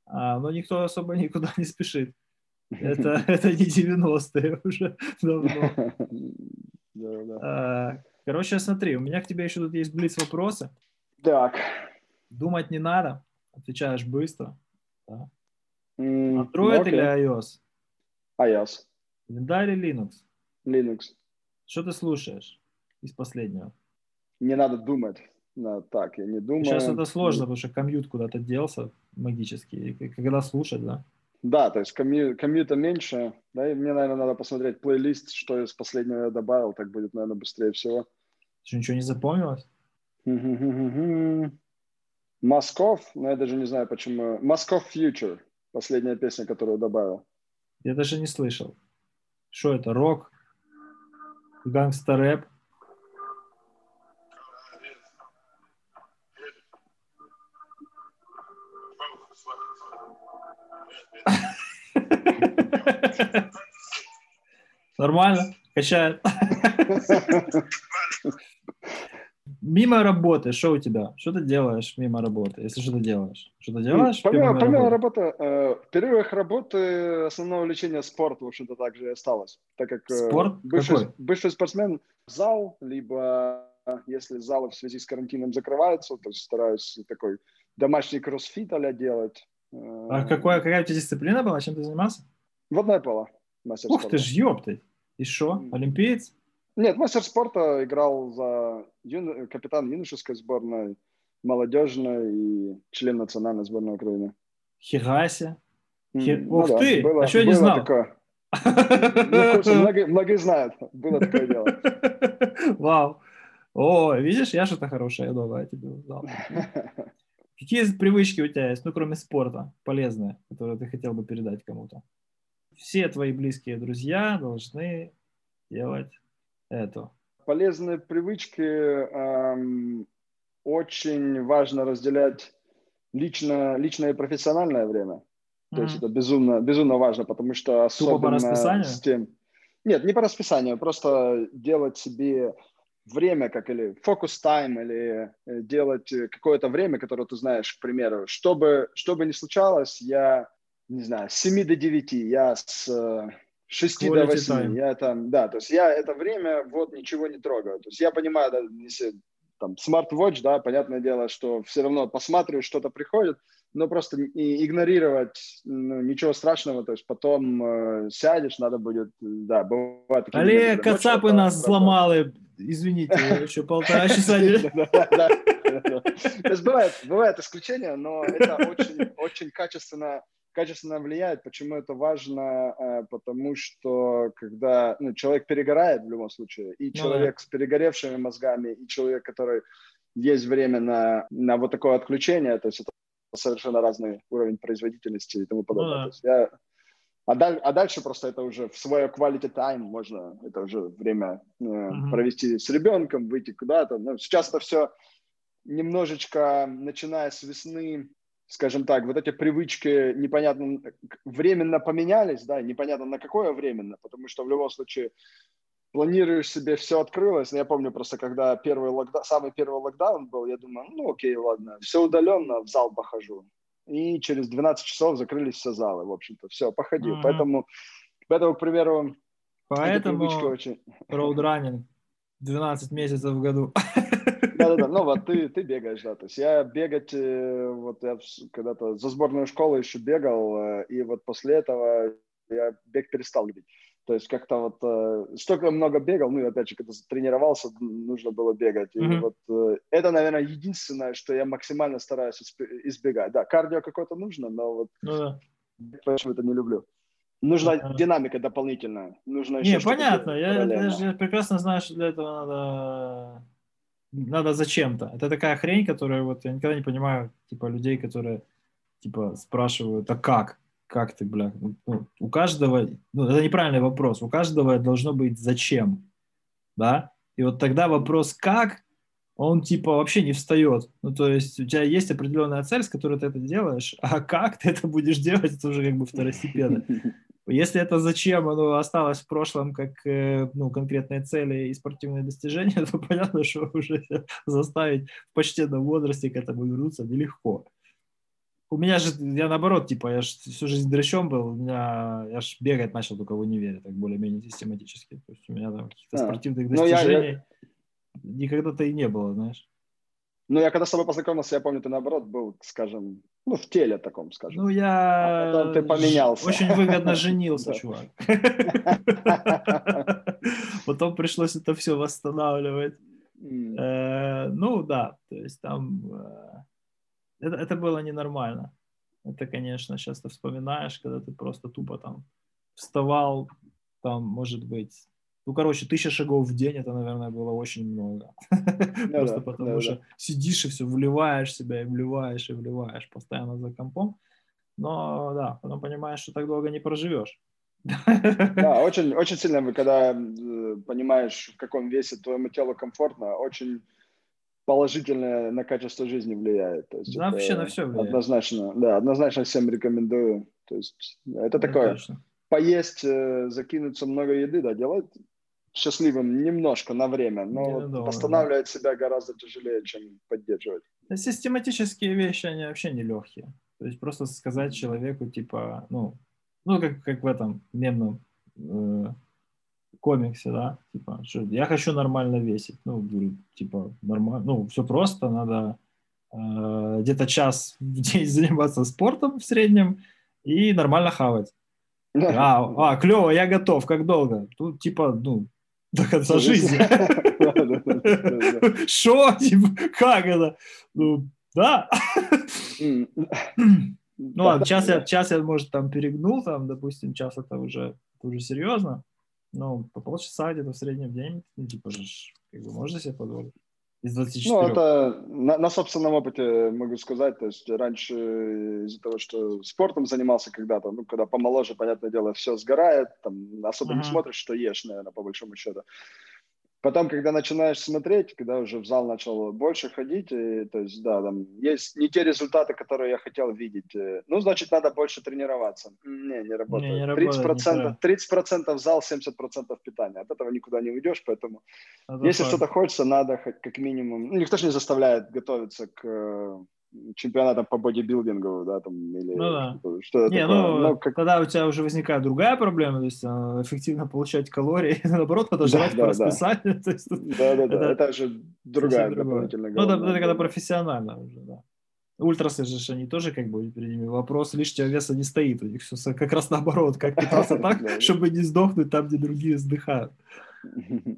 А, но никто особо никуда не спешит. Это, это не девяностые уже давно. Да, да. А, короче, смотри, у меня к тебе еще тут есть блиц-вопросы. Так. Думать не надо, отвечаешь быстро. Да. Mm, Android okay. или iOS? iOS. Календарь или Linux? Linux. Что ты слушаешь из последнего? Не надо думать. No, так, я не думаю. Сейчас это сложно, потому что комьют куда-то делся магически. И когда слушать, да? Да, то есть комью, комьюта меньше. Да, и мне, наверное, надо посмотреть плейлист, что из последнего я добавил. Так будет, наверное, быстрее всего. Что, ничего не запомнилось? Москов, но я даже не знаю, почему. Москов Future, последняя песня, которую добавил. Я даже не слышал. Что это? Рок? Гангстер-рэп? Нормально? Качает. Мимо работы, что у тебя? Что ты делаешь мимо работы? Если что ты делаешь? Что ты делаешь? Помимо, помимо работы, э, в перерывах работы основное увлечение спорт, в общем-то, также и осталось. Так как э, спорт? Бывший, бывший спортсмен в зал, либо если залы в связи с карантином закрываются, то стараюсь такой домашний кроссфит а-ля делать. А какая, какая у тебя дисциплина была? Чем ты занимался? Водное поло. Мастер Ух спорта. Ты ж, ёпты! И шо? Олимпиец? Нет, мастер спорта, играл за юно... капитан юношеской сборной, молодежной и член национальной сборной Украины. Хигася. Хи... Mm, Ух ну ты! Да, было, а что я не знал? Такое... Многие, многие знают. Было такое дело. Вау. О, видишь, я что-то хорошее. Я думаю, я тебе узнал. Какие привычки у тебя есть, ну, кроме спорта, полезные, которые ты хотел бы передать кому-то? Все твои близкие друзья должны делать... Это. Полезные привычки. Эм, очень важно разделять лично, личное и профессиональное время. Mm-hmm. То есть это безумно, безумно важно, потому что особенно Тупо по расписанию? С тем... Нет, не по расписанию, просто делать себе время, как или фокус-тайм, или делать какое-то время, которое ты знаешь, к примеру. Что бы, что бы ни случалось, я, не знаю, с семи до девяти, я с... шести до восьми, я там, да, то есть я это время вот ничего не трогаю, то есть я понимаю, да, если там смарт-вотч, да, понятное дело, что все равно посматриваю, что-то приходит, но просто и игнорировать, ну, ничего страшного, то есть потом э, сядешь, надо будет, да, бывает... Олег, кацапы ночью, нас сломали, извините, еще полтора часа. То есть бывают исключения, но это очень качественно... качественно влияет. Почему это важно? Потому что когда ну, человек перегорает в любом случае, и человек с перегоревшими мозгами, и человек, который есть время на, на вот такое отключение, то есть это совершенно разный уровень производительности и тому подобное. Ну, то есть я... а, даль... а дальше просто это уже в свое quality time можно, это уже время uh-huh. провести с ребенком, выйти куда-то. Ну, сейчас это все немножечко, начиная с весны, скажем так, вот эти привычки непонятно, временно поменялись, да, непонятно на какое временно, потому что в любом случае планируешь себе, все открылось, но я помню просто, когда первый локда... самый первый локдаун был, я думаю, ну окей, ладно, все удаленно, в зал похожу, и через двенадцать часов закрылись все залы, в общем-то, все, походил, mm-hmm. поэтому, поэтому, к примеру, поэтому роудраннинг двенадцать месяцев в году. Да-да-да, ну вот ты, ты бегаешь, да, то есть я бегать, вот я когда-то за сборную школу еще бегал, и вот после этого я бег перестал любить, то есть как-то вот столько много бегал, ну и опять же, когда тренировался, нужно было бегать, и mm-hmm. вот это, наверное, единственное, что я максимально стараюсь избегать, да, кардио какое-то нужно, но вот почему-то mm-hmm. не люблю. Нужна uh-huh. динамика дополнительная, нужно еще... Не, понятно, я, я, я прекрасно знаю, что для этого надо... Надо зачем-то. Это такая хрень, которую вот я никогда не понимаю, типа, людей, которые, типа, спрашивают, а как? Как ты, бля? Ну, у каждого, ну, это неправильный вопрос, у каждого должно быть зачем, да? И вот тогда вопрос «как» он типа вообще не встает. Ну, то есть у тебя есть определенная цель, с которой ты это делаешь, а как ты это будешь делать, это уже как бы второстепенно. Если это зачем оно осталось в прошлом как ну, конкретные цели и спортивные достижения, то понятно, что уже заставить в почтенном возрасте к этому вернуться нелегко. У меня же, я наоборот, типа, я же всю жизнь дрыщом был, у меня, я же бегать начал только в универе, так более-менее систематически. То есть у меня там каких-то а, спортивных достижений я, никогда-то и не было, знаешь. Ну, я когда с тобой познакомился, я помню, ты наоборот был, скажем, ну, в теле таком, скажем. Ну, я... А потом ты поменялся. Очень выгодно женился, чувак. Потом пришлось это все восстанавливать. Ну, да, то есть там... Это, это было ненормально. Это, конечно, сейчас ты вспоминаешь, когда ты просто тупо там вставал, там, может быть... Ну, короче, тысяча шагов в день, это, наверное, было очень много. Просто потому что сидишь и все, вливаешь себя, и вливаешь, и вливаешь постоянно за компом. Но, да, потом понимаешь, что так долго не проживешь. Да, очень, очень сильно, когда понимаешь, в каком весе твоему телу комфортно, очень... положительно на качество жизни влияет. То есть да, вообще на все влияет. Однозначно, да, однозначно всем рекомендую. То есть это да, такое, конечно. Поесть, закинуться много еды, да, делать счастливым немножко на время, но вот восстанавливать себя гораздо тяжелее, чем поддерживать. Да, систематические вещи, они вообще нелегкие. То есть просто сказать человеку, типа, ну, ну как, как в этом мемном э- комиксе, да, типа, что, я хочу нормально весить, ну, типа, нормально, ну, все просто, надо э, где-то час в день заниматься спортом в среднем и нормально хавать. А, а, клево, я готов, как долго? Тут, типа, ну, до конца жизни. Шо, типа, как это? Ну, да. Ну, ладно, час я, может, там перегнул, там, допустим, час это уже серьезно. Ну, по полчаса где-то в среднем в день, ну, типа, как бы, можно себе позволить? Из двадцати четырёх. Ну, это на, на собственном опыте могу сказать. То есть раньше из-за того, что спортом занимался когда-то, ну, когда помоложе, понятное дело, все сгорает, там, особо ага. не смотришь, что ешь, наверное, по большому счету. Потом, когда начинаешь смотреть, когда уже в зал начал больше ходить, и, то есть, да, там есть не те результаты, которые я хотел видеть. Ну, значит, надо больше тренироваться. Не, не работает. Не, не работает, тридцать процентов, тридцать процентов зал, семьдесят процентов питания. От этого никуда не уйдешь, поэтому это если правда. Что-то хочется, надо как минимум... Ну, никто же не заставляет готовиться к чемпионатам по бодибилдингу, да, там, или ну, да. что-то не, такое. Ну, ну, как... Тогда у тебя уже возникает другая проблема, то есть эффективно получать калории, наоборот, надо жрать по расписанию. Да-да-да, это уже другая дополнительная голова. Ну, это когда профессионально уже, да. Ультрасы же, они тоже как бы перед ними вопрос лишнего веса не стоит, у них все как раз наоборот, как питаться так, чтобы не сдохнуть там, где другие сдыхают.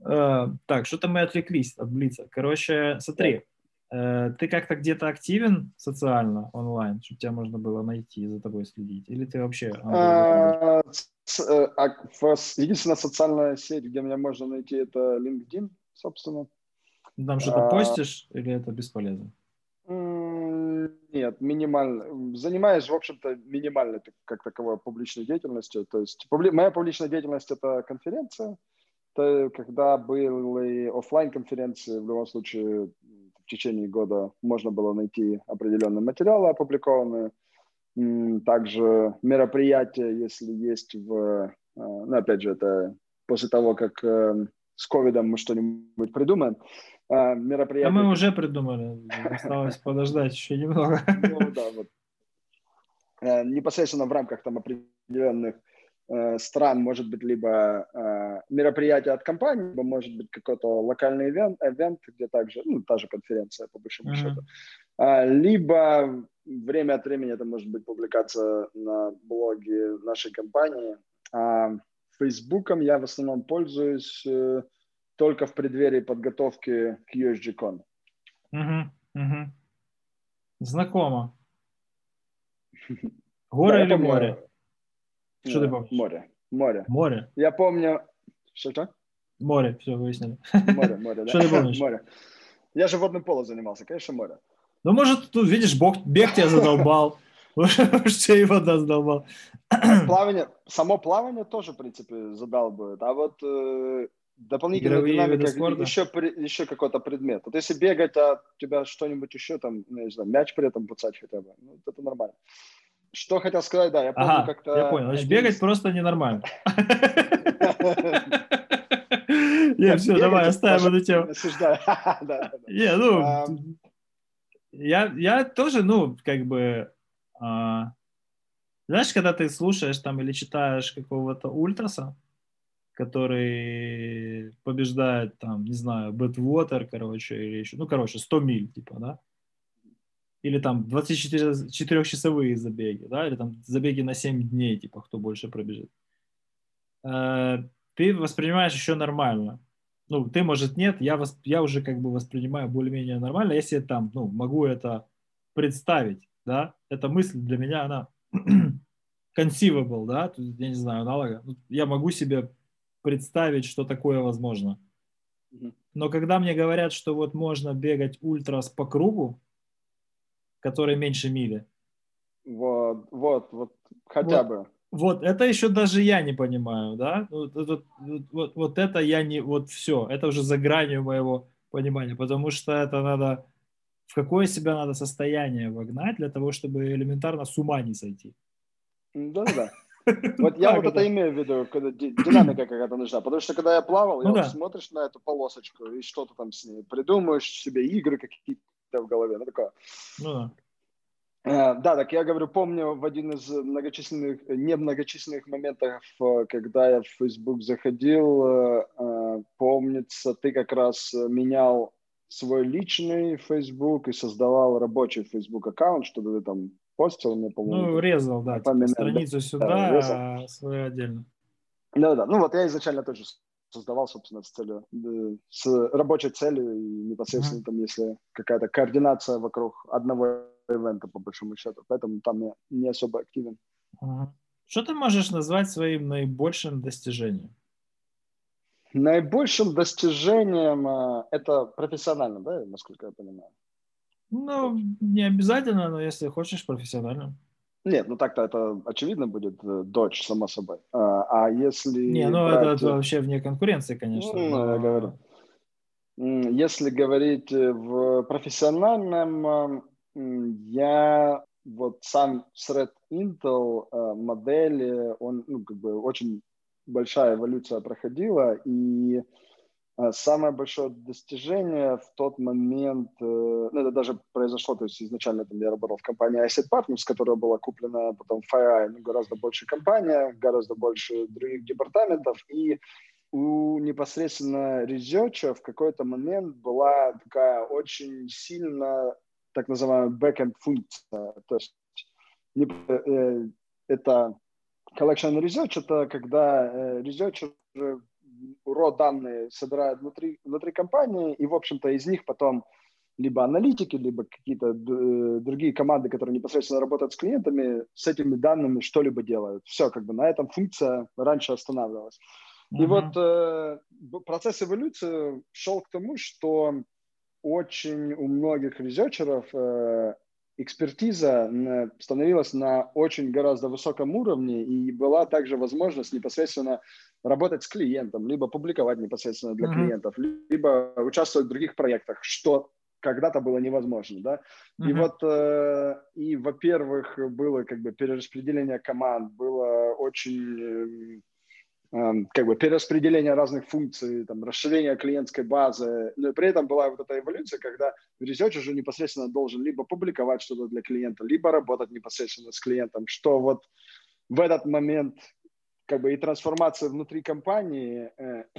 Так, что-то мы отвлеклись от блица. Короче, смотри. Ты как-то где-то активен социально онлайн, чтобы тебя можно было найти и за тобой следить? Или ты вообще... Единственная социальная сеть, где меня можно найти, это LinkedIn, собственно. Там что-то постишь или это бесполезно? Нет, минимально. Занимаюсь, в общем-то, минимально как таковой публичной деятельностью. То есть моя публичная деятельность – это конференция. Это когда были офлайн-конференции, в любом случае... В течение года можно было найти определенные материалы опубликованные. Также мероприятия, если есть в... Ну, опять же, это после того, как с ковидом мы что-нибудь придумаем. Мероприятия... А мы уже придумали. Осталось подождать еще немного. Ну, да, вот. Непосредственно в рамках там определенных стран, может быть, либо э, мероприятие от компании, либо, может быть, какой-то локальный ивент, ивент где также, ну, та же конференция, по большому uh-huh. счету. А, либо время от времени это может быть публикация на блоге нашей компании. А Фейсбуком я в основном пользуюсь э, только в преддверии подготовки к эс джи кон. Uh-huh. Uh-huh. Знакомо. Горы да, или море? Что да, ты помнишь? Море. Море. Море. Я помню... Что-то? Море, все, выяснили. Море, море, да. Что ты помнишь? Море. Я же водным полом занимался, конечно, море. Ну, может, тут, видишь, бог, бег тебя задолбал. Может, тебя и вода задолбал. Плавание, само плавание тоже, в принципе, задалбывает. А вот Дополнительная динамика, еще, еще какой-то предмет. Вот если бегать, а у тебя что-нибудь еще, там, не знаю, мяч при этом пацать хотя бы, ну, это нормально. Что хотел сказать, да, я помню ага, как-то... я понял, значит, бегать просто ненормально. Нет, все, давай, оставим эту тему. Не, ну, я тоже, ну, как бы... Знаешь, когда ты слушаешь там или читаешь какого-то ультраса, который побеждает там, не знаю, Бэтвотер, короче, или еще, ну, короче, сто миль, типа, да? Или там двадцатичетырёхчасовые забеги, да? Или там забеги на семь дней, типа, кто больше пробежит. Ты воспринимаешь еще нормально. Ну, ты, может, нет, я, восп... я уже как бы воспринимаю более-менее нормально, если там, ну, могу это представить, да? Эта мысль для меня, она... conceivable, да, тут, я не знаю, аналога, я могу себе представить, что такое возможно. Но когда мне говорят, что вот можно бегать ультрас по кругу, который меньше мили. Вот, вот, вот, хотя вот, бы. Вот, это еще даже я не понимаю, да, вот, вот, вот, вот это я не, вот все, это уже за гранью моего понимания, потому что это надо, в какое себя надо состояние вогнать для того, чтобы элементарно с ума не сойти. Да-да-да. Вот я вот это имею в виду, когда динамика какая-то нужна. Потому что, когда я плавал, я смотришь на эту полосочку и что-то там с ней придумаешь, себе игры какие-то в голове. Ну, такое. Да, так я говорю, помню в один из многочисленных, немногочисленных моментов, когда я в Facebook заходил, помнится, ты как раз менял свой личный Facebook и создавал рабочий Facebook аккаунт, чтобы ты там постил, мне, по-моему. Ну, резал, да, типа, страницу сюда, резал. А свою отдельно. Да-да, ну вот я изначально тоже создавал, собственно, с целью, с рабочей целью и непосредственно mm-hmm. там, если какая-то координация вокруг одного ивента, по большому счету, поэтому там я не особо активен. Mm-hmm. Что ты можешь назвать своим наибольшим достижением? Наибольшим достижением это профессионально, да, насколько я понимаю? Ну, не обязательно, но если хочешь, профессионально. Нет, ну так-то это очевидно будет, дочь, само собой. А, а если... Не, ну брать... это, это вообще вне конкуренции, конечно. Ну, но... я говорю. Если говорить в профессиональном, я вот сам Threat Intel модель, он, ну, как бы очень большая эволюция проходила, и... Самое большое достижение в тот момент, ну, это даже произошло, то есть изначально там, я работал в компании Asset Partners, которая была куплена потом FireEye, ну, гораздо больше компания, гораздо больше других департаментов, и у непосредственно резерча в какой-то момент была такая очень сильно так называемая back-end функция, то есть это collection research, это когда research уже raw данные собирают внутри, внутри компании, и, в общем-то, из них потом либо аналитики, либо какие-то д- другие команды, которые непосредственно работают с клиентами, с этими данными что-либо делают. Все, как бы на этом функция раньше останавливалась. Mm-hmm. И вот э, процесс эволюции шел к тому, что очень у многих резерчеров э, экспертиза становилась на очень гораздо высоком уровне, и была также возможность непосредственно работать с клиентом, либо публиковать непосредственно для mm-hmm. клиентов, либо участвовать в других проектах, что когда-то было невозможно, да. Mm-hmm. И вот, э, и, во-первых, было как бы перераспределение команд, было очень... Э, как бы перераспределение разных функций, там, расширение клиентской базы, но при этом была вот эта эволюция, когда research уже непосредственно должен либо публиковать что-то для клиента, либо работать непосредственно с клиентом, что вот в этот момент как бы и трансформация внутри компании,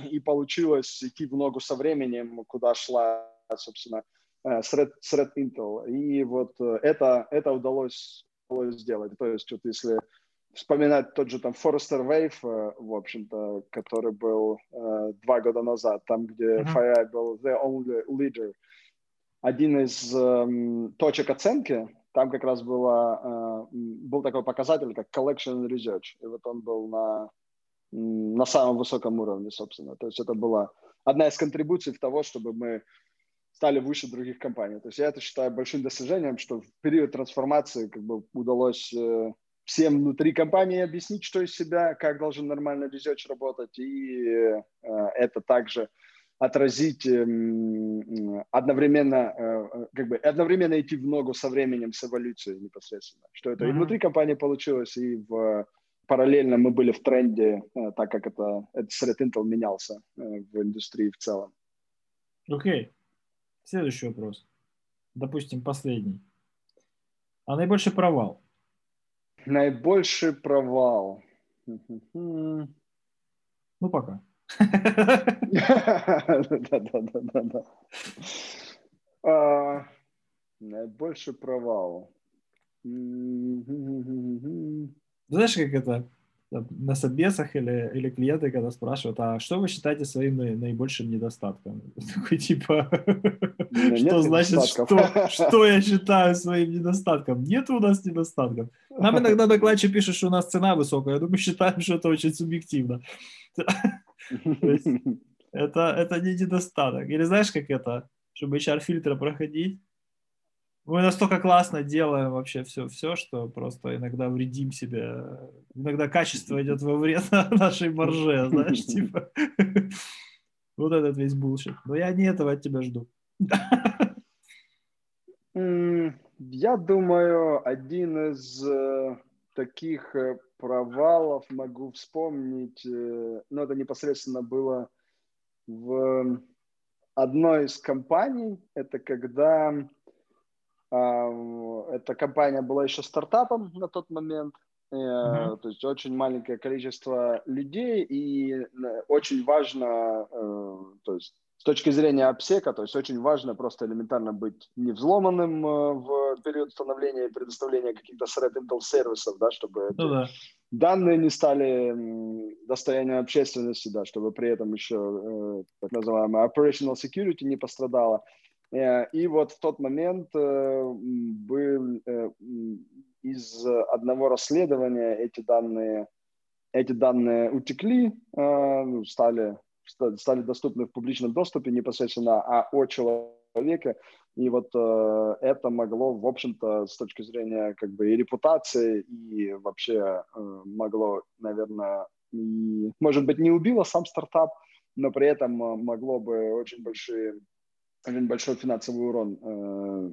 и получилось идти в ногу со временем, куда шла, собственно, Threat, Threat Intel, и вот это, это удалось, удалось сделать, то есть вот если... Вспоминать тот же там Forrester Wave, в общем-то, который был э, два года назад, там, где mm-hmm. FireEye был the only leader. Один из э, точек оценки, там как раз была, э, был такой показатель, как collection research. И вот он был на, на самом высоком уровне, собственно. То есть это была одна из контрибуций в того, чтобы мы стали выше других компаний. То есть я это считаю большим достижением, что в период трансформации как бы удалось... Э, всем внутри компании объяснить, что из себя, как должен нормально research работать, и э, это также отразить э, одновременно, э, как бы одновременно идти в ногу со временем, с эволюцией непосредственно. Что это mm-hmm. и внутри компании получилось, и в, параллельно мы были в тренде, э, так как это, это сред Intel менялся э, в индустрии в целом. Окей. Okay. Следующий вопрос. Допустим, последний. А наибольший провал? Наибольший провал. Ну, пока. Да-да-да-да-да. Наибольший провал. Знаешь, как это на собесах или, или клиенты, когда спрашивают, а что вы считаете своим наибольшим недостатком? Такой типа, что значит, что я считаю своим недостатком? Нет у нас недостатков. Нам иногда докладчик пишет, что у нас цена высокая, но мы считаем, что это очень субъективно. Это не недостаток. Или знаешь, как это, чтобы эйч ар-фильтры проходить? Мы настолько классно делаем вообще все, все, что просто иногда вредим себе. Иногда качество идет во вред нашей марже, знаешь, типа. Вот этот весь булшит. Но я не этого от тебя жду. Я думаю, один из таких провалов могу вспомнить, но это непосредственно было в одной из компаний. Это когда... Эта компания была еще стартапом на тот момент, mm-hmm. то есть очень маленькое количество людей, и очень важно, то есть с точки зрения обсека, то есть очень важно просто элементарно быть невзломанным в период становления и предоставления каких-то threat intel сервисов, да, чтобы mm-hmm. данные не стали достоянием общественности, да, чтобы при этом еще так называемая operational security не пострадала. И вот в тот момент был из одного расследования эти данные, эти данные утекли, стали, стали доступны в публичном доступе непосредственно, а о человеке. И вот это могло, в общем-то, с точки зрения как бы и репутации, и вообще могло, наверное, и, может быть, не убило сам стартап, но при этом могло бы очень большие... очень большой финансовый урон э,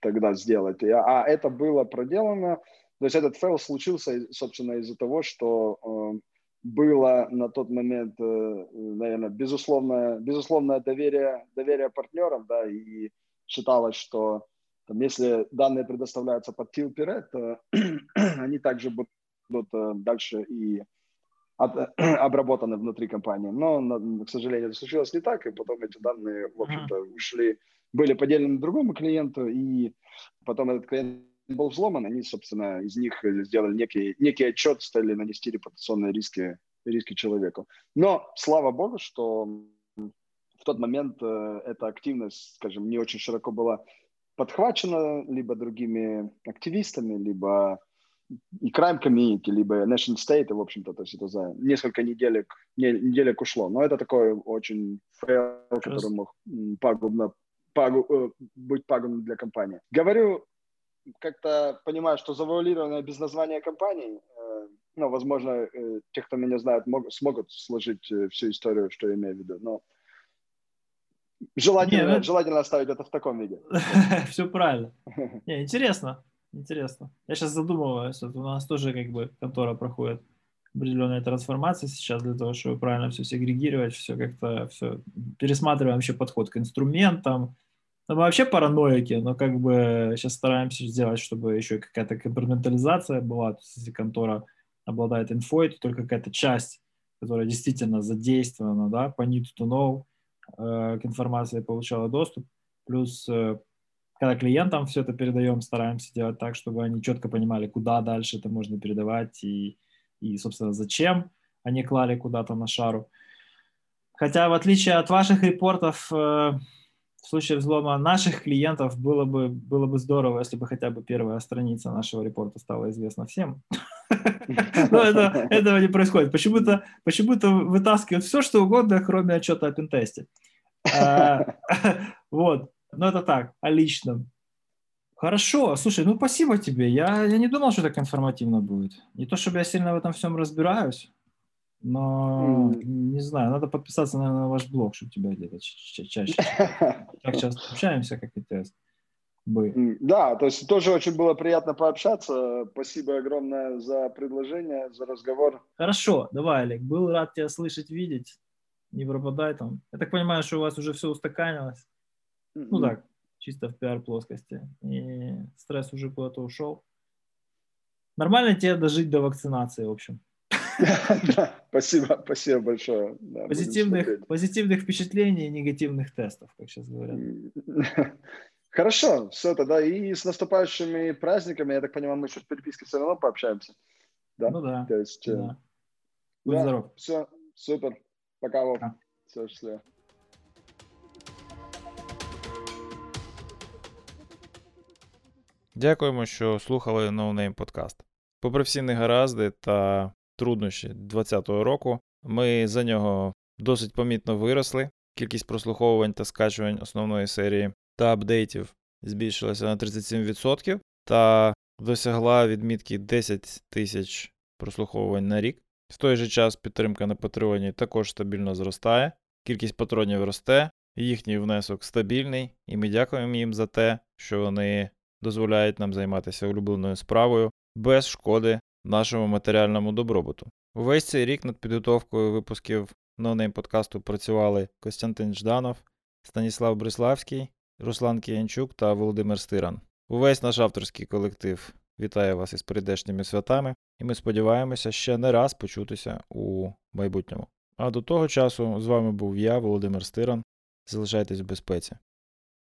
тогда сделать. А, а это было проделано. То есть этот фейл случился, собственно, из-за того, что э, было на тот момент, э, наверное, безусловное, безусловное доверие, доверие партнерам, да, и считалось, что там, если данные предоставляются под T L P R E D, то они также будут э, дальше и обработаны внутри компании. Но, к сожалению, это случилось не так, и потом эти данные, в общем-то, ушли, были поделены другому клиенту, и потом этот клиент был взломан, они, собственно, из них сделали некий, некий отчет, стали нанести репутационные риски, риски человеку. Но, слава богу, что в тот момент эта активность, скажем, не очень широко была подхвачена либо другими активистами, либо и Crime Community, либо Nation State, в общем-то, то есть это за несколько неделек, неделек ушло. Но это такой очень фейл, который мог пагубно, пагуб, быть пагубным для компании. Говорю, как-то понимаю, что завуалированное без названия компании, э, ну, возможно, э, те, кто меня знают, мог, смогут сложить всю историю, что я имею в виду, но желательно, не, ну... желательно оставить это в таком виде. Все правильно. Не, интересно. Интересно. Я сейчас задумываюсь, вот у нас тоже как бы контора проходит определенная трансформация сейчас для того, чтобы правильно все сегрегировать, все как-то все пересматриваем еще подход к инструментам. Мы вообще параноики, но как бы сейчас стараемся сделать, чтобы еще какая-то компрометализация была. То есть, если контора обладает инфой, то только какая-то часть, которая действительно задействована, да, по need to know, э, к информации получала доступ, плюс э, когда клиентам все это передаем, стараемся делать так, чтобы они четко понимали, куда дальше это можно передавать и, и собственно, зачем они клали куда-то на шару. Хотя, в отличие от ваших репортов, в случае взлома наших клиентов, было бы, было бы здорово, если бы хотя бы первая страница нашего репорта стала известна всем. Но этого не происходит. Почему-то вытаскивают все, что угодно, кроме отчета о пентесте. Вот. Но это так, о личном. Хорошо, слушай, ну спасибо тебе. Я, я не думал, что так информативно будет. Не то, чтобы я сильно в этом всем разбираюсь, но mm. не знаю, надо подписаться, наверное, на ваш блог, чтобы тебя где-то ча- чаще. Так часто общаемся, как и ты. Бы. Да, то есть тоже очень было приятно пообщаться. Спасибо огромное за предложение, за разговор. Хорошо, давай, Олег, был рад тебя слышать, видеть. Не пропадай там. Я так понимаю, что у вас уже все устаканилось. Mm-hmm. Ну так, чисто в пиар-плоскости. И стресс уже куда-то ушел. Нормально тебе дожить до вакцинации, в общем. Спасибо, спасибо большое. Позитивных впечатлений и негативных тестов, как сейчас говорят. Хорошо, все тогда. И с наступающими праздниками, я так понимаю, мы еще в переписке все равно пообщаемся. Да? Ну да. То есть, да. Будь да, здоров. Все, супер. Пока, Вов. Да. Все, счастливо. Дякуємо, що слухали No Name Podcast. Попри всі негаразди та труднощі двадцятого року, ми за нього досить помітно виросли. Кількість прослуховувань та скачувань основної серії та апдейтів збільшилася на тридцять сім відсотків та досягла відмітки десять тисяч прослуховувань на рік. В той же час підтримка на Патреоні також стабільно зростає, кількість патронів росте, їхній внесок стабільний, і ми дякуємо їм за те, що вони дозволяють нам займатися улюбленою справою без шкоди нашому матеріальному добробуту. Увесь цей рік над підготовкою випусків No Name подкасту працювали Костянтин Жданов, Станіслав Бриславський, Руслан Кіянчук та Володимир Стиран. Увесь наш авторський колектив вітає вас із прийдешніми святами, і ми сподіваємося ще не раз почутися у майбутньому. А до того часу з вами був я, Володимир Стиран. Залишайтесь в безпеці.